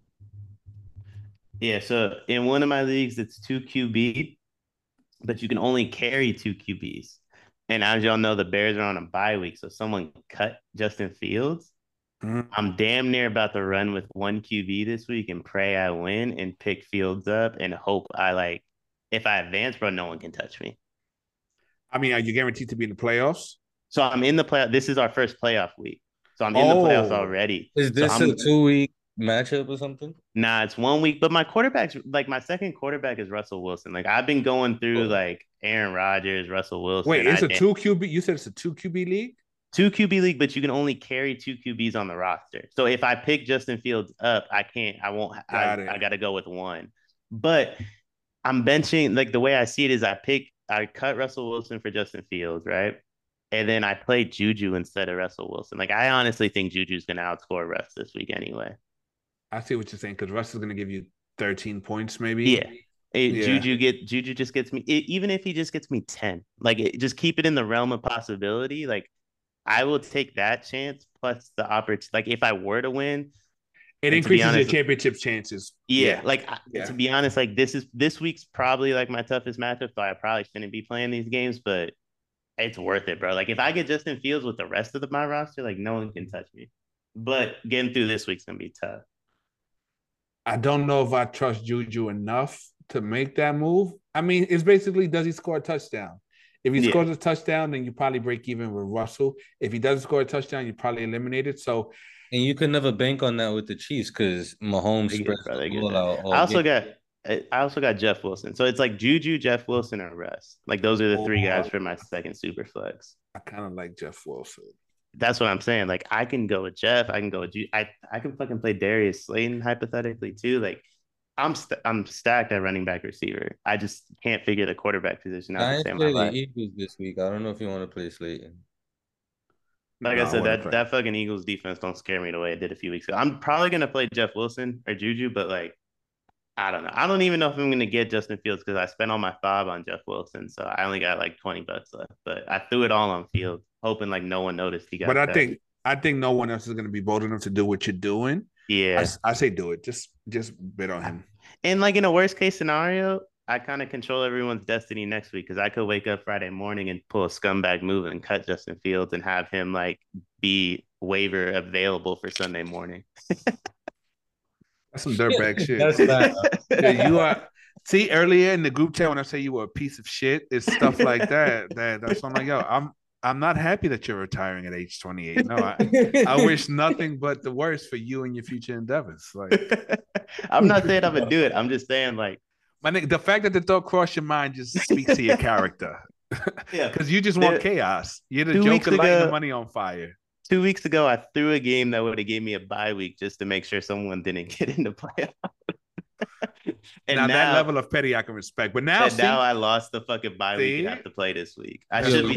Yeah, so in one of my leagues, it's two Q B, but you can only carry two Q Bs. And as y'all know, the Bears are on a bye week, so someone cut Justin Fields. Mm-hmm. I'm damn near about to run with one Q B this week and pray I win and pick Fields up and hope I, like, if I advance, bro, no one can touch me. I mean, are you guaranteed to be in the playoffs? So I'm in the playoff. This is our first playoff week. So I'm in oh, the playoffs already. Is this so a two-week matchup or something? Nah, it's one week. But my quarterback's like my second quarterback is Russell Wilson. Like I've been going through oh. like Aaron Rodgers, Russell Wilson. Wait, it's I a two Q B. You said it's a two Q B league? Two Q B league, but you can only carry two Q Bs on the roster. So if I pick Justin Fields up, I can't. I won't. Got I, I got to go with one. But I'm benching. Like the way I see it is, I pick. I cut Russell Wilson for Justin Fields, right? And then I played Juju instead of Russell Wilson. Like I honestly think Juju's going to outscore Russ this week anyway. I see what you're saying because Russ is going to give you thirteen points, maybe. Yeah. It, yeah. Juju get Juju just gets me, it, even if he just gets me ten, like it, just keep it in the realm of possibility. Like I will take that chance plus the opportunity. Like if I were to win, it increases honest, your championship chances. Yeah. yeah. Like yeah. to be honest, like this is this week's probably like my toughest matchup. So I probably shouldn't be playing these games, but it's worth it, bro. Like if I get Justin Fields with the rest of the, my roster, like no one can touch me. But getting through this week's going to be tough. I don't know if I trust Juju enough to make that move. I mean, it's basically, does he score a touchdown? If he yeah. scores a touchdown, then you probably break even with Russell. If he doesn't score a touchdown, you probably eliminate it. So, and you can never bank on that with the Chiefs because Mahomes spreads the ball out. I also got I also got Jeff Wilson. So it's like Juju, Jeff Wilson, and Russ. Like those are the oh, three guys for my second super flex. I kind of like Jeff Wilson. That's what I'm saying. Like I can go with Jeff. I can go with Juju. I, I can fucking play Darius Slayton hypothetically too. Like I'm st- I'm stacked at running back receiver. I just can't figure the quarterback position out. I ain't play the Eagles this week. I don't know if you want to play Slayton. Like no, I said, I that, that fucking Eagles defense don't scare me the way it did a few weeks ago. I'm probably going to play Jeff Wilson or Juju, but like, I don't know. I don't even know if I'm going to get Justin Fields because I spent all my five on Jeff Wilson. So I only got like twenty bucks left, but I threw it all on Fields, hoping like no one noticed he got But I that. think I think no one else is going to be bold enough to do what you're doing. Yeah. I, I say do it. Just, just bet on him. And like in a worst case scenario, I kind of control everyone's destiny next week because I could wake up Friday morning and pull a scumbag move and cut Justin Fields and have him like be waiver available for Sunday morning. That's some dirtbag shit. That's not, yeah, you are. See, earlier in the group chat when I say you were a piece of shit, it's stuff like that. That that's I'm like, yo, I'm I'm not happy that you're retiring at age twenty-eight. No, I, I wish nothing but the worst for you and your future endeavors. Like, I'm not saying I'm gonna do it. I'm just saying like. My nigga, the fact that the thought crossed your mind just speaks to your character. Yeah, because you just want the, chaos. You're the Joker lighting the money on fire. Two weeks ago, I threw a game that would have gave me a bye week just to make sure someone didn't get into playoffs. and now, now that level of petty I can respect, but now, see, now I lost the fucking bye see? week and have to play this week. I yeah, should be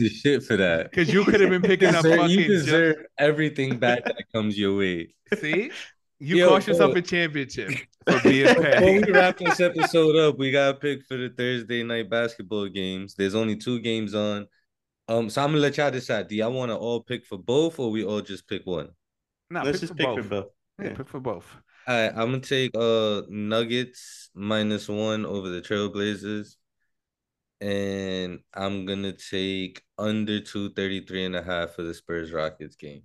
the shit for that because you could have been picking up. Sir, you deserve just... everything back that comes your way. See. You Yo, cost yourself bro. a championship for being petty. When we wrap this episode up, we got a pick for the Thursday night basketball games. There's only two games on. Um, so I'm going to let y'all decide. Do y'all want to all pick for both or we all just pick one? No, nah, Let's pick just for pick both. for both. Yeah, yeah, pick for both. All right, I'm going to take uh Nuggets minus one over the Trailblazers. And I'm going to take under two thirty-three and a half for the Spurs-Rockets game.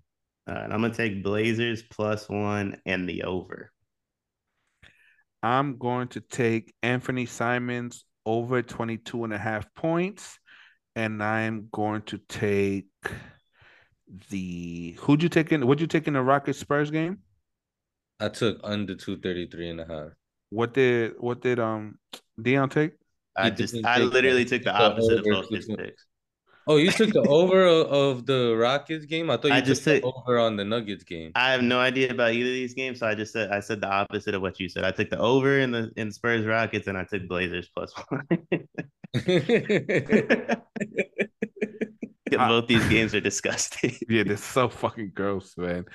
All right, I'm going to take Blazers plus one and the over. I'm going to take Anthony Simons over twenty-two and a half points. And I'm going to take the... Who'd you take in? What'd you take in the Rockets Spurs game? I took under two thirty-three and a half. What did what did um Deion take? I just I literally took the opposite of both his picks. Oh, you took the over of the Rockets game? I thought you I just took the over on the Nuggets game. I have no idea about either of these games, so I just said I said the opposite of what you said. I took the over in the in Spurs Rockets, and I took Blazers plus one. Both these games are disgusting. Yeah, they're so fucking gross, man.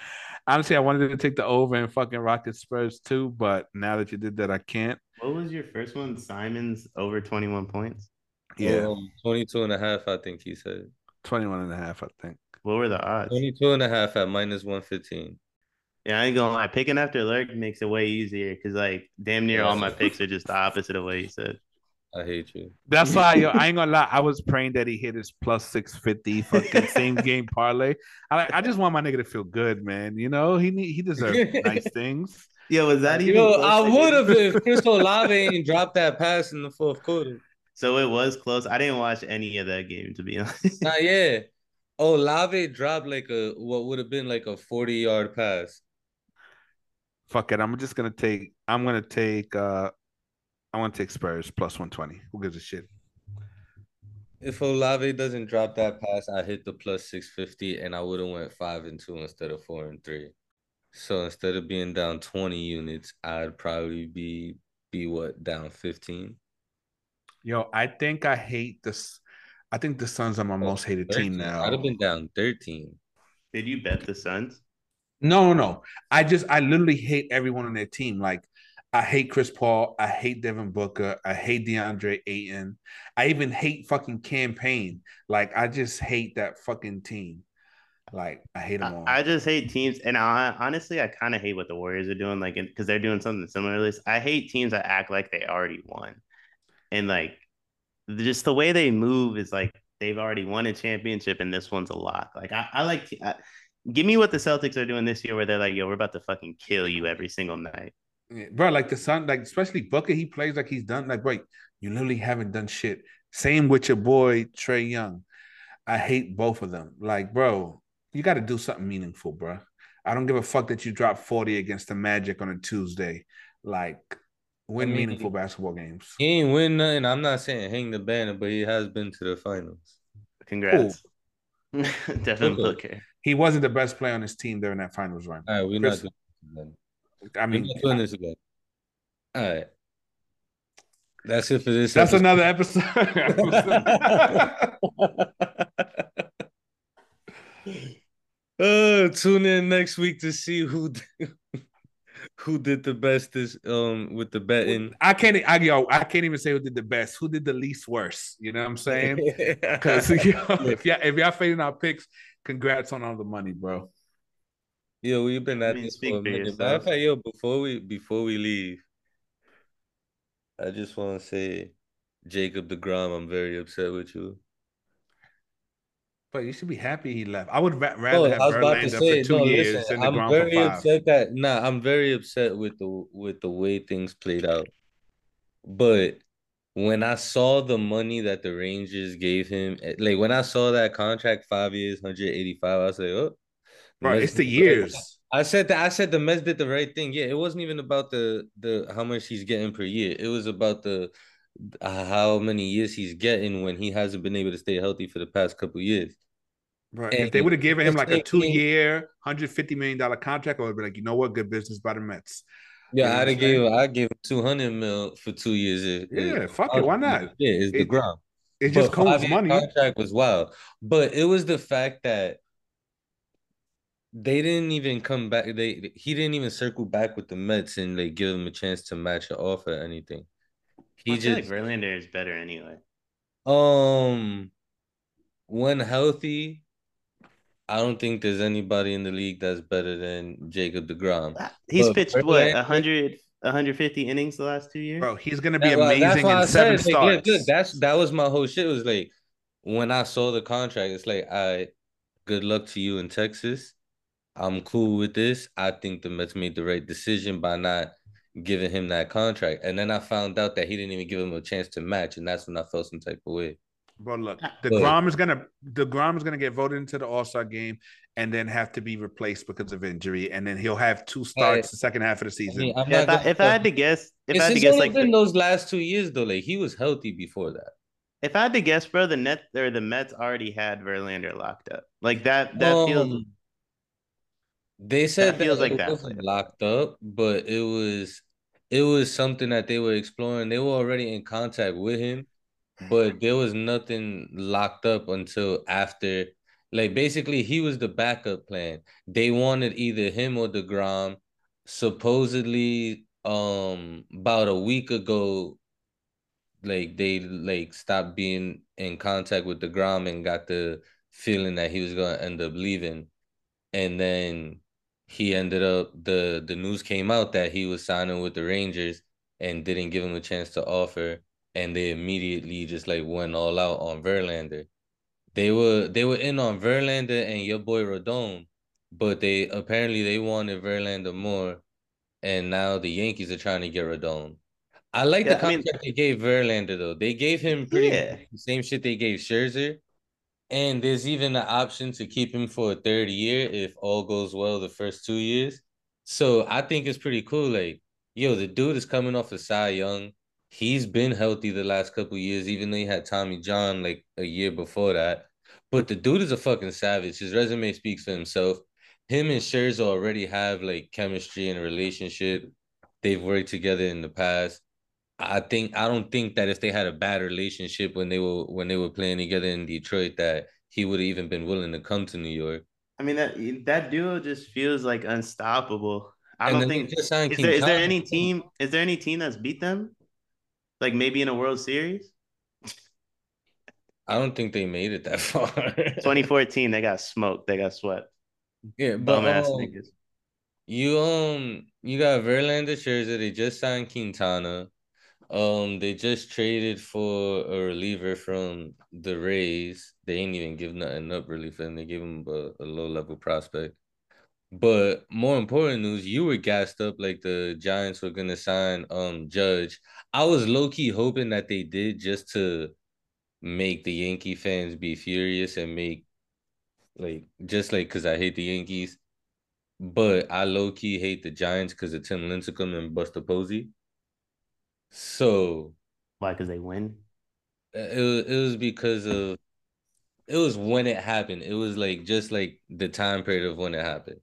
Honestly, I wanted to take the over in fucking Rockets Spurs too, but now that you did that, I can't. What was your first one? Simons over twenty-one points? Yeah, um, twenty-two and a half, I think he said. twenty-one and a half, I think. What were the odds? twenty-two and a half at minus one fifteen. Yeah, I ain't gonna lie. Picking after Lurk makes it way easier because, like, damn near all my picks are just the opposite of what he said. I hate you. That's why, yo, I ain't gonna lie. I was praying that he hit his plus six fifty fucking same game parlay. I I just want my nigga to feel good, man. You know, he need, he deserves nice things. Yeah, was that even? Yo, I would have if Chris Olave ain't dropped that pass in the fourth quarter. So it was close. I didn't watch any of that game, to be honest. Nah, yeah. Olave dropped like a what would have been like a forty-yard pass. Fuck it. I'm just gonna take. I'm gonna take. Uh, I want to take Spurs plus one twenty. Who gives a shit? If Olave doesn't drop that pass, I hit the plus six fifty, and I would have went five and two instead of four and three. So instead of being down twenty units, I'd probably be be what down fifteen. Yo, I think I hate this. I think the Suns are my oh, most hated thirteen. Team now. I'd have been down thirteen. Did you bet the Suns? No, no, no. I just, I literally hate everyone on their team. Like, I hate Chris Paul. I hate Devin Booker. I hate DeAndre Ayton. I even hate fucking Cam Payne. Like, I just hate that fucking team. Like, I hate them all. I, I just hate teams. And I, honestly, I kind of hate what the Warriors are doing, like, because they're doing something similar to this. I hate teams that act like they already won. And, like, just the way they move is, like, they've already won a championship, and this one's a lock. Like, I, I like to, I, give me what the Celtics are doing this year where they're like, yo, we're about to fucking kill you every single night. Yeah, bro, like, the Sun, like, especially Booker, he plays like he's done. Like, wait, you literally haven't done shit. Same with your boy, Trae Young. I hate both of them. Like, bro, you got to do something meaningful, bro. I don't give a fuck that you dropped forty against the Magic on a Tuesday. Like, win I mean, meaningful basketball games. He ain't win nothing. I'm not saying hang the banner, but he has been to the finals. Congrats. Definitely. Okay. He wasn't the best player on his team during that finals run. All right, we're Chris, not doing this again. I mean, we're not doing this again. All right. That's it for this. That's episode. Another episode. uh, tune in next week to see who who did the best this um with the betting. I can't. I yo. I can't even say who did the best. Who did the least worse? You know what I'm saying? Because if y'all if y'all fading our picks, congrats on all the money, bro. Yo, we've been at this for a minute. Matter of fact, yo, before we before we leave. I just want to say, Jacob deGrom, I'm very upset with you. But you should be happy he left. I would ra- rather oh, have Verlander say, for two no, years listen, than I'm very upset that nah, I'm very upset with the with the way things played out. But when I saw the money that the Rangers gave him, like when I saw that contract, five years, one hundred eighty-five, I was like, oh, bro, it's the years. I said that I said the Mets did the right thing. Yeah, it wasn't even about the the how much he's getting per year. It was about the uh, how many years he's getting when he hasn't been able to stay healthy for the past couple of years. Right. And if they would have given him like a two-year, one hundred fifty million dollars contract, I would have been like, you know what, good business by the Mets. Yeah, you know I'd have gave I gave him two hundred mil for two years. It, yeah, it, fuck it, why not? Yeah, it's it, the ground. It just costs money. Contract was wild, but it was the fact that. They didn't even come back. They he didn't even circle back with the Mets and like give him a chance to match an offer or anything. He I just feel like Verlander is better anyway. Um, when healthy, I don't think there's anybody in the league that's better than Jacob deGrom. He's but pitched Verlander, what one hundred, one hundred fifty innings the last two years. Bro, he's gonna be that, amazing in seven said, starts. Like, yeah, good. That's that was my whole shit. It was like when I saw the contract, it's like I good luck to you in Texas. I'm cool with this. I think the Mets made the right decision by not giving him that contract. And then I found out that he didn't even give him a chance to match, and that's when I felt some type of way. Bro, look, DeGrom is gonna DeGrom is gonna get voted into the All-Star game and then have to be replaced because of injury, and then he'll have two starts I, the second half of the season. I mean, I'm yeah, if, gonna, I, if I had to guess, if I had to guess, like the, those last two years though, like he was healthy before that. If I had to guess, bro, the Net or the Mets already had Verlander locked up. Like that. That um, feels. They said that feels that like it wasn't locked up, but it was it was something that they were exploring. They were already in contact with him, but there was nothing locked up until after. Like, basically, he was the backup plan. They wanted either him or DeGrom. Supposedly, um, about a week ago, like, they, like, stopped being in contact with DeGrom and got the feeling that he was going to end up leaving. And then... He ended up, the, the news came out that he was signing with the Rangers and didn't give him a chance to offer. And they immediately just like went all out on Verlander. They were they were in on Verlander and your boy Rodon, but they apparently they wanted Verlander more. And now the Yankees are trying to get Rodon. I like yeah, the contract I mean, they gave Verlander, though. They gave him pretty yeah. much the same shit they gave Scherzer. And there's even an option to keep him for a third year if all goes well the first two years. So I think it's pretty cool. Like, yo, the dude is coming off of Cy Young. He's been healthy the last couple of years, even though he had Tommy John like a year before that. But the dude is a fucking savage. His resume speaks for himself. Him and Scherzer already have like chemistry and a relationship. They've worked together in the past. I think I don't think that if they had a bad relationship when they were when they were playing together in Detroit that he would have even been willing to come to New York. I mean that that duo just feels like unstoppable. I and don't think is there, is there any team is there any team that's beat them? Like maybe in a World Series? I don't think they made it that far. twenty fourteen, they got smoked. They got swept. Yeah, but bum ass um, niggas. You um you got Verlander, Scherzer. They just signed Quintana. Um, they just traded for a reliever from the Rays. They ain't even give nothing up really for him. They gave him a, a low level prospect. But more important news, you were gassed up like the Giants were gonna sign um Judge. I was low key hoping that they did just to make the Yankee fans be furious and make like just like because I hate the Yankees, but I low key hate the Giants because of Tim Lincecum and Buster Posey. So why? Because they win. It it was because of it was when it happened. It was like just like the time period of when it happened.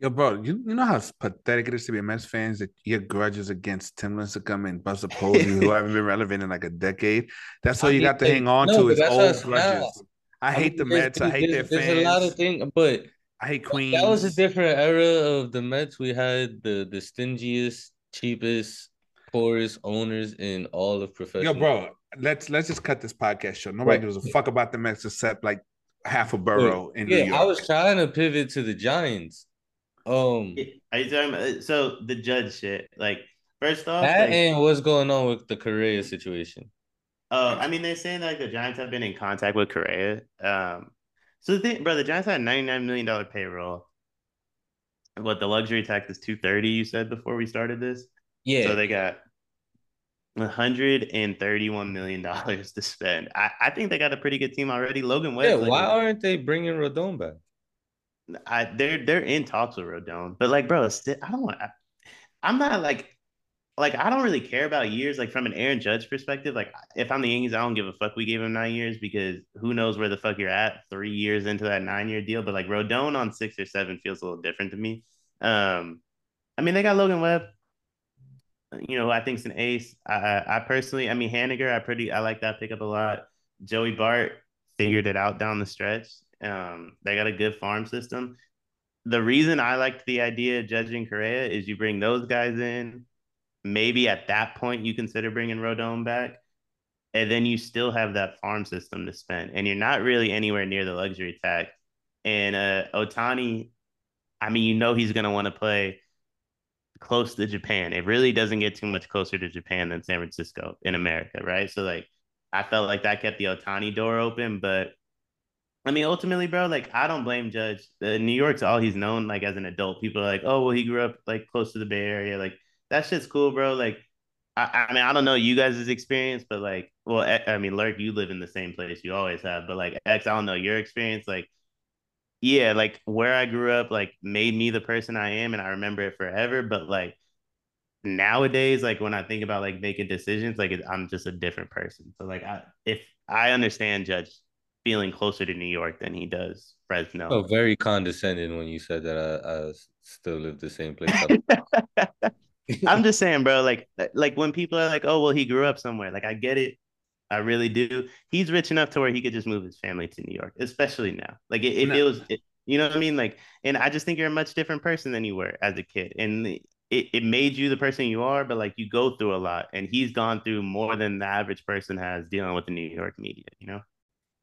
Yo, bro, you, you know how pathetic it is to be a Mets fans that you get grudges against Tim Lincecum and Buster Posey, who haven't been relevant in like a decade. That's all you I got mean, to hang on no, to is old grudges. I, I hate mean, the Mets. I hate their fans. There's a lot of things, but I hate Queens. That was a different era of the Mets. We had the, the stingiest, cheapest, poorest owners in all of professional. Yo, bro, let's let's just cut this podcast short. Nobody right. gives a fuck about the Mets except like half a borough yeah. in New York. Yeah, I was trying to pivot to the Giants. Um, Are you talking about, so the Judge shit? Like, first off, that like, and what's going on with the Correa situation? Oh, uh, I mean, they're saying like the Giants have been in contact with Correa. Um, so the thing, bro, the Giants had a ninety-nine million dollars payroll. What, the luxury tax is two thirty, you said before we started this? Yeah. So they got one hundred thirty-one million dollars to spend. I, I think they got a pretty good team already. Logan Webb. Yeah, like, why aren't they bringing Rodon back? I they're they're in talks with Rodon, but like, bro, st- I don't want. I, I'm not like, like I don't really care about years. Like from an Aaron Judge perspective, like if I'm the Yankees, I don't give a fuck. We gave him nine years because who knows where the fuck you're at three years into that nine year deal. But like Rodon on six or seven feels a little different to me. Um, I mean, they got Logan Webb, you know, who I think's an ace. I, I, I personally, I mean, Haniger, I pretty I like that pickup a lot. Joey Bart figured it out down the stretch. Um, they got a good farm system. The reason I liked the idea of judging Correa is you bring those guys in. Maybe at that point you consider bringing Rodon back, and then you still have that farm system to spend, and you're not really anywhere near the luxury tax. And uh, Otani, I mean, you know he's gonna want to play close to Japan. It really doesn't get too much closer to Japan than San Francisco in America, right? So like, I felt like that kept the Otani door open, but. I mean, ultimately, bro, like, I don't blame Judge. Uh, New York's all he's known, like, as an adult. People are like, oh, well, he grew up, like, close to the Bay Area. Like, that shit's cool, bro. Like, I, I mean, I don't know you guys' experience, but, like, well, I mean, Lurk, you live in the same place. You always have. But, like, X, I don't know your experience. Like, yeah, like, where I grew up, like, made me the person I am, and I remember it forever. But, like, nowadays, like, when I think about, like, making decisions, like, it, I'm just a different person. So, like, I, if I understand Judge feeling closer to New York than he does Fresno. Oh, very condescending when you said that I, I still live the same place. I'm just saying, bro, like, like when people are like, oh, well, he grew up somewhere. Like, I get it. I really do. He's rich enough to where he could just move his family to New York, especially now. Like, it, it no. feels, it, you know what I mean? Like, and I just think you're a much different person than you were as a kid. And it, it made you the person you are, but, like, you go through a lot. And he's gone through more than the average person has dealing with the New York media, you know?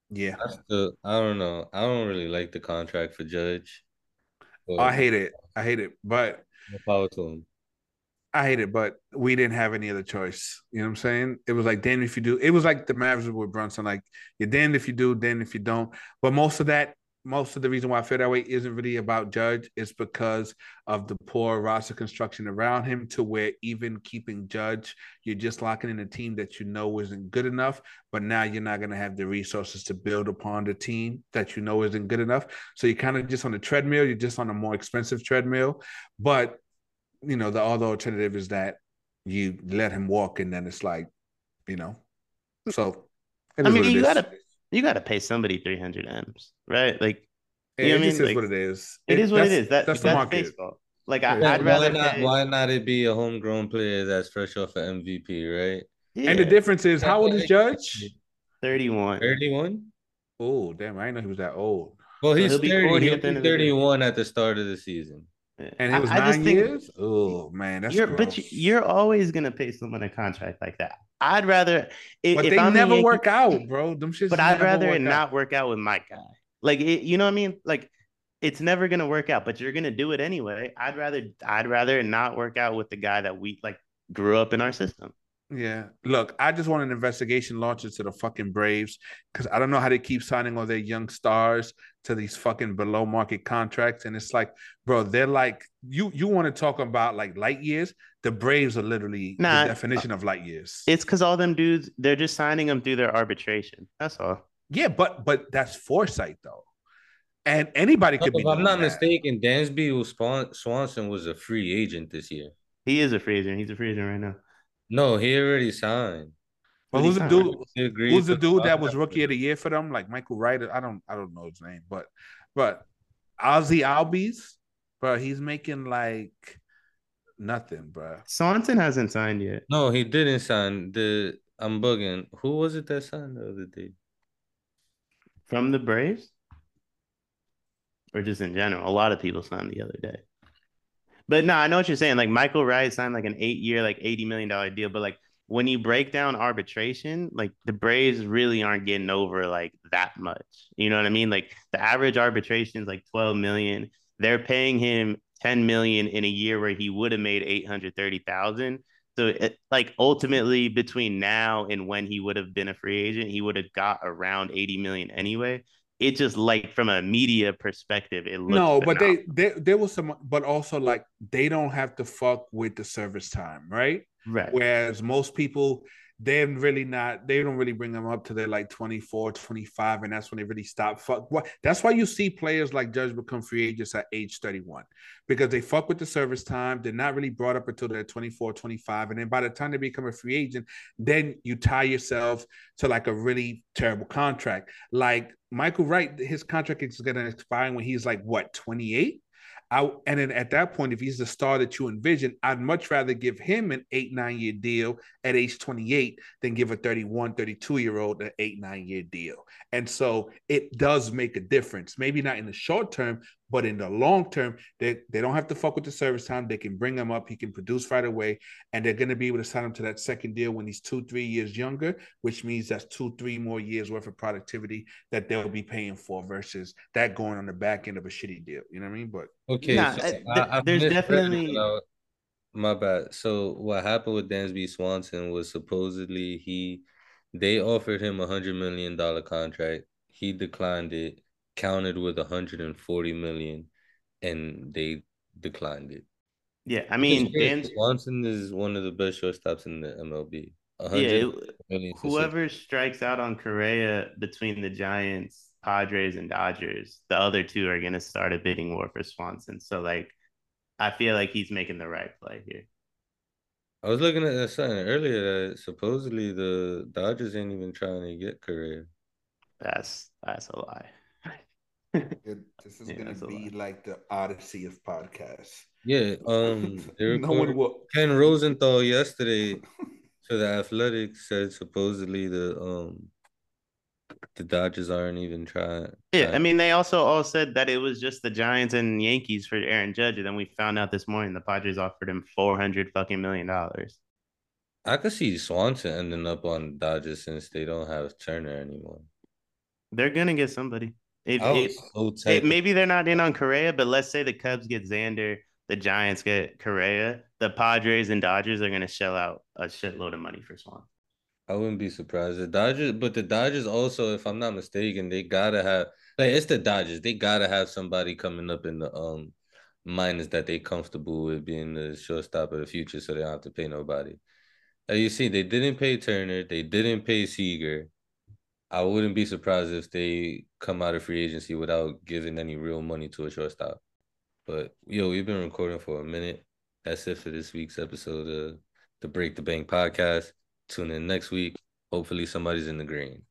Yeah, I, still, I don't know. I don't really like the contract for Judge. But I hate it. I hate it. But power to him. I hate it, but we didn't have any other choice. You know what I'm saying? It was like, damn if you do. It was like the Mavericks with Brunson. Like, you're damned if you do, damned if you don't. But most of that, most of the reason why I feel that way isn't really about Judge. It's because of the poor roster construction around him to where even keeping Judge, you're just locking in a team that you know isn't good enough, but now you're not going to have the resources to build upon the team that you know isn't good enough. So you're kind of just on a treadmill. You're just on a more expensive treadmill. But, you know, the other alternative is that you let him walk and then it's like, you know. So I mean, you got to – you got to pay somebody three hundred M's, right? Like, you it know just what I mean? Is like, what it is. It, it is what it is. That, that's the that's market. Baseball. Like, I, yeah, I'd why rather not, pay... why not it be a homegrown player that's fresh off an M V P, right? Yeah. And the difference is, how old is Judge? thirty-one. thirty-one? Oh, damn. I didn't know he was that old. Well, he's so thirty. He'll be thirty-one at the start of the season. Yeah. And it was I, nine I years? Oh, man. That's you're, but you, you're always going to pay someone a contract like that. I'd rather if, but they if never Yankee, work out, bro. Them shits but I'd rather it out. Not work out with my guy. Like it, you know what I mean? Like it's never gonna work out, but you're gonna do it anyway. I'd rather I'd rather not work out with the guy that we like grew up in our system. Yeah. Look, I just want an investigation launched into the fucking Braves because I don't know how they keep signing all their young stars to these fucking below market contracts. And it's like, bro, they're like you you want to talk about like light years? The Braves are literally nah, the definition of light years. It's because all them dudes, they're just signing them through their arbitration. That's all. Yeah, but but that's foresight though. And anybody could no, be if I'm not that. mistaken, Dansby Swanson was a free agent this year. He is a free agent. He's a free agent right now. No, he already signed. But who's the dude? Who's the dude that was rookie of the year for them? Like Michael Ryder. I don't. I don't know his name, but but Ozzy Albies, bro. He's making like nothing, bro. Saunton hasn't signed yet. No, he didn't sign. The I'm bugging. Who was it that signed the other day? From the Braves, or just in general? A lot of people signed the other day. But no, I know what you're saying. Like Michael Ryder signed like an eight-year, like eighty million dollar deal, but like. When you break down arbitration, like the Braves really aren't getting over like that much. You know what I mean? Like the average arbitration is like twelve million. They're paying him ten million in a year where he would have made eight hundred thirty thousand. So it, like ultimately between now and when he would have been a free agent, he would have got around eighty million anyway. It just like from a media perspective, it looks no, but phenomenal. they they there was some, but also like they don't have to fuck with the service time, right? Right. Whereas most people, they're really not, they don't really bring them up to their like twenty-four, twenty-five, and that's when they really stop. Fuck. That's why you see players like Judge become free agents at age thirty-one, because they fuck with the service time. They're not really brought up until they're twenty-four, twenty-five. And then by the time they become a free agent, then you tie yourself to like a really terrible contract. Like Michael Wright, his contract is going to expire when he's like, what, twenty-eight? I, and then at that point, if he's the star that you envision, I'd much rather give him an eight, nine year deal at age twenty-eight than give a thirty-one, thirty-two year old an eight, nine year deal. And so it does make a difference. Maybe not in the short term, but in the long term, they, they don't have to fuck with the service time. They can bring him up. He can produce right away. And they're going to be able to sign him to that second deal when he's two, three years younger, which means that's two, three more years worth of productivity that they'll be paying for versus that going on the back end of a shitty deal. You know what I mean? But okay. Nah, so th- I, there's definitely. Out. My bad. So what happened with Dansby Swanson was supposedly he, they offered him a hundred million dollar contract. He declined it. Counted with one hundred forty million, and they declined it. Yeah, I mean, Dan Swanson is one of the best shortstops in the M L B. Yeah, it, whoever strikes out on Correa between the Giants, Padres, and Dodgers, the other two are going to start a bidding war for Swanson. So, like, I feel like he's making the right play here. I was looking at something earlier that supposedly the Dodgers ain't even trying to get Correa. That's that's a lie. It, this is yeah, gonna be like the Odyssey of podcasts. Yeah, um, no one will. Ken Rosenthal yesterday to the Athletic said supposedly the um the Dodgers aren't even trying. Yeah, I mean they also all said that it was just the Giants and Yankees for Aaron Judge, and then we found out this morning the Padres offered him four hundred fucking million dollars. I could see Swanson ending up on Dodgers since they don't have Turner anymore. They're gonna get somebody. If, if, so if maybe they're not in on Correa, but let's say the Cubs get Xander, the Giants get Correa, the Padres and Dodgers are going to shell out a shitload of money for Swan. I wouldn't be surprised. The Dodgers, but the Dodgers also, if I'm not mistaken, they gotta have like it's the Dodgers. They gotta have somebody coming up in the um minors that they comfortable with being the shortstop of the future, so they don't have to pay nobody. Like you see, they didn't pay Turner, they didn't pay Seager. I wouldn't be surprised if they come out of free agency without giving any real money to a shortstop. But, yo, we've been recording for a minute. That's it for this week's episode of the Break the Bank podcast. Tune in next week. Hopefully somebody's in the green.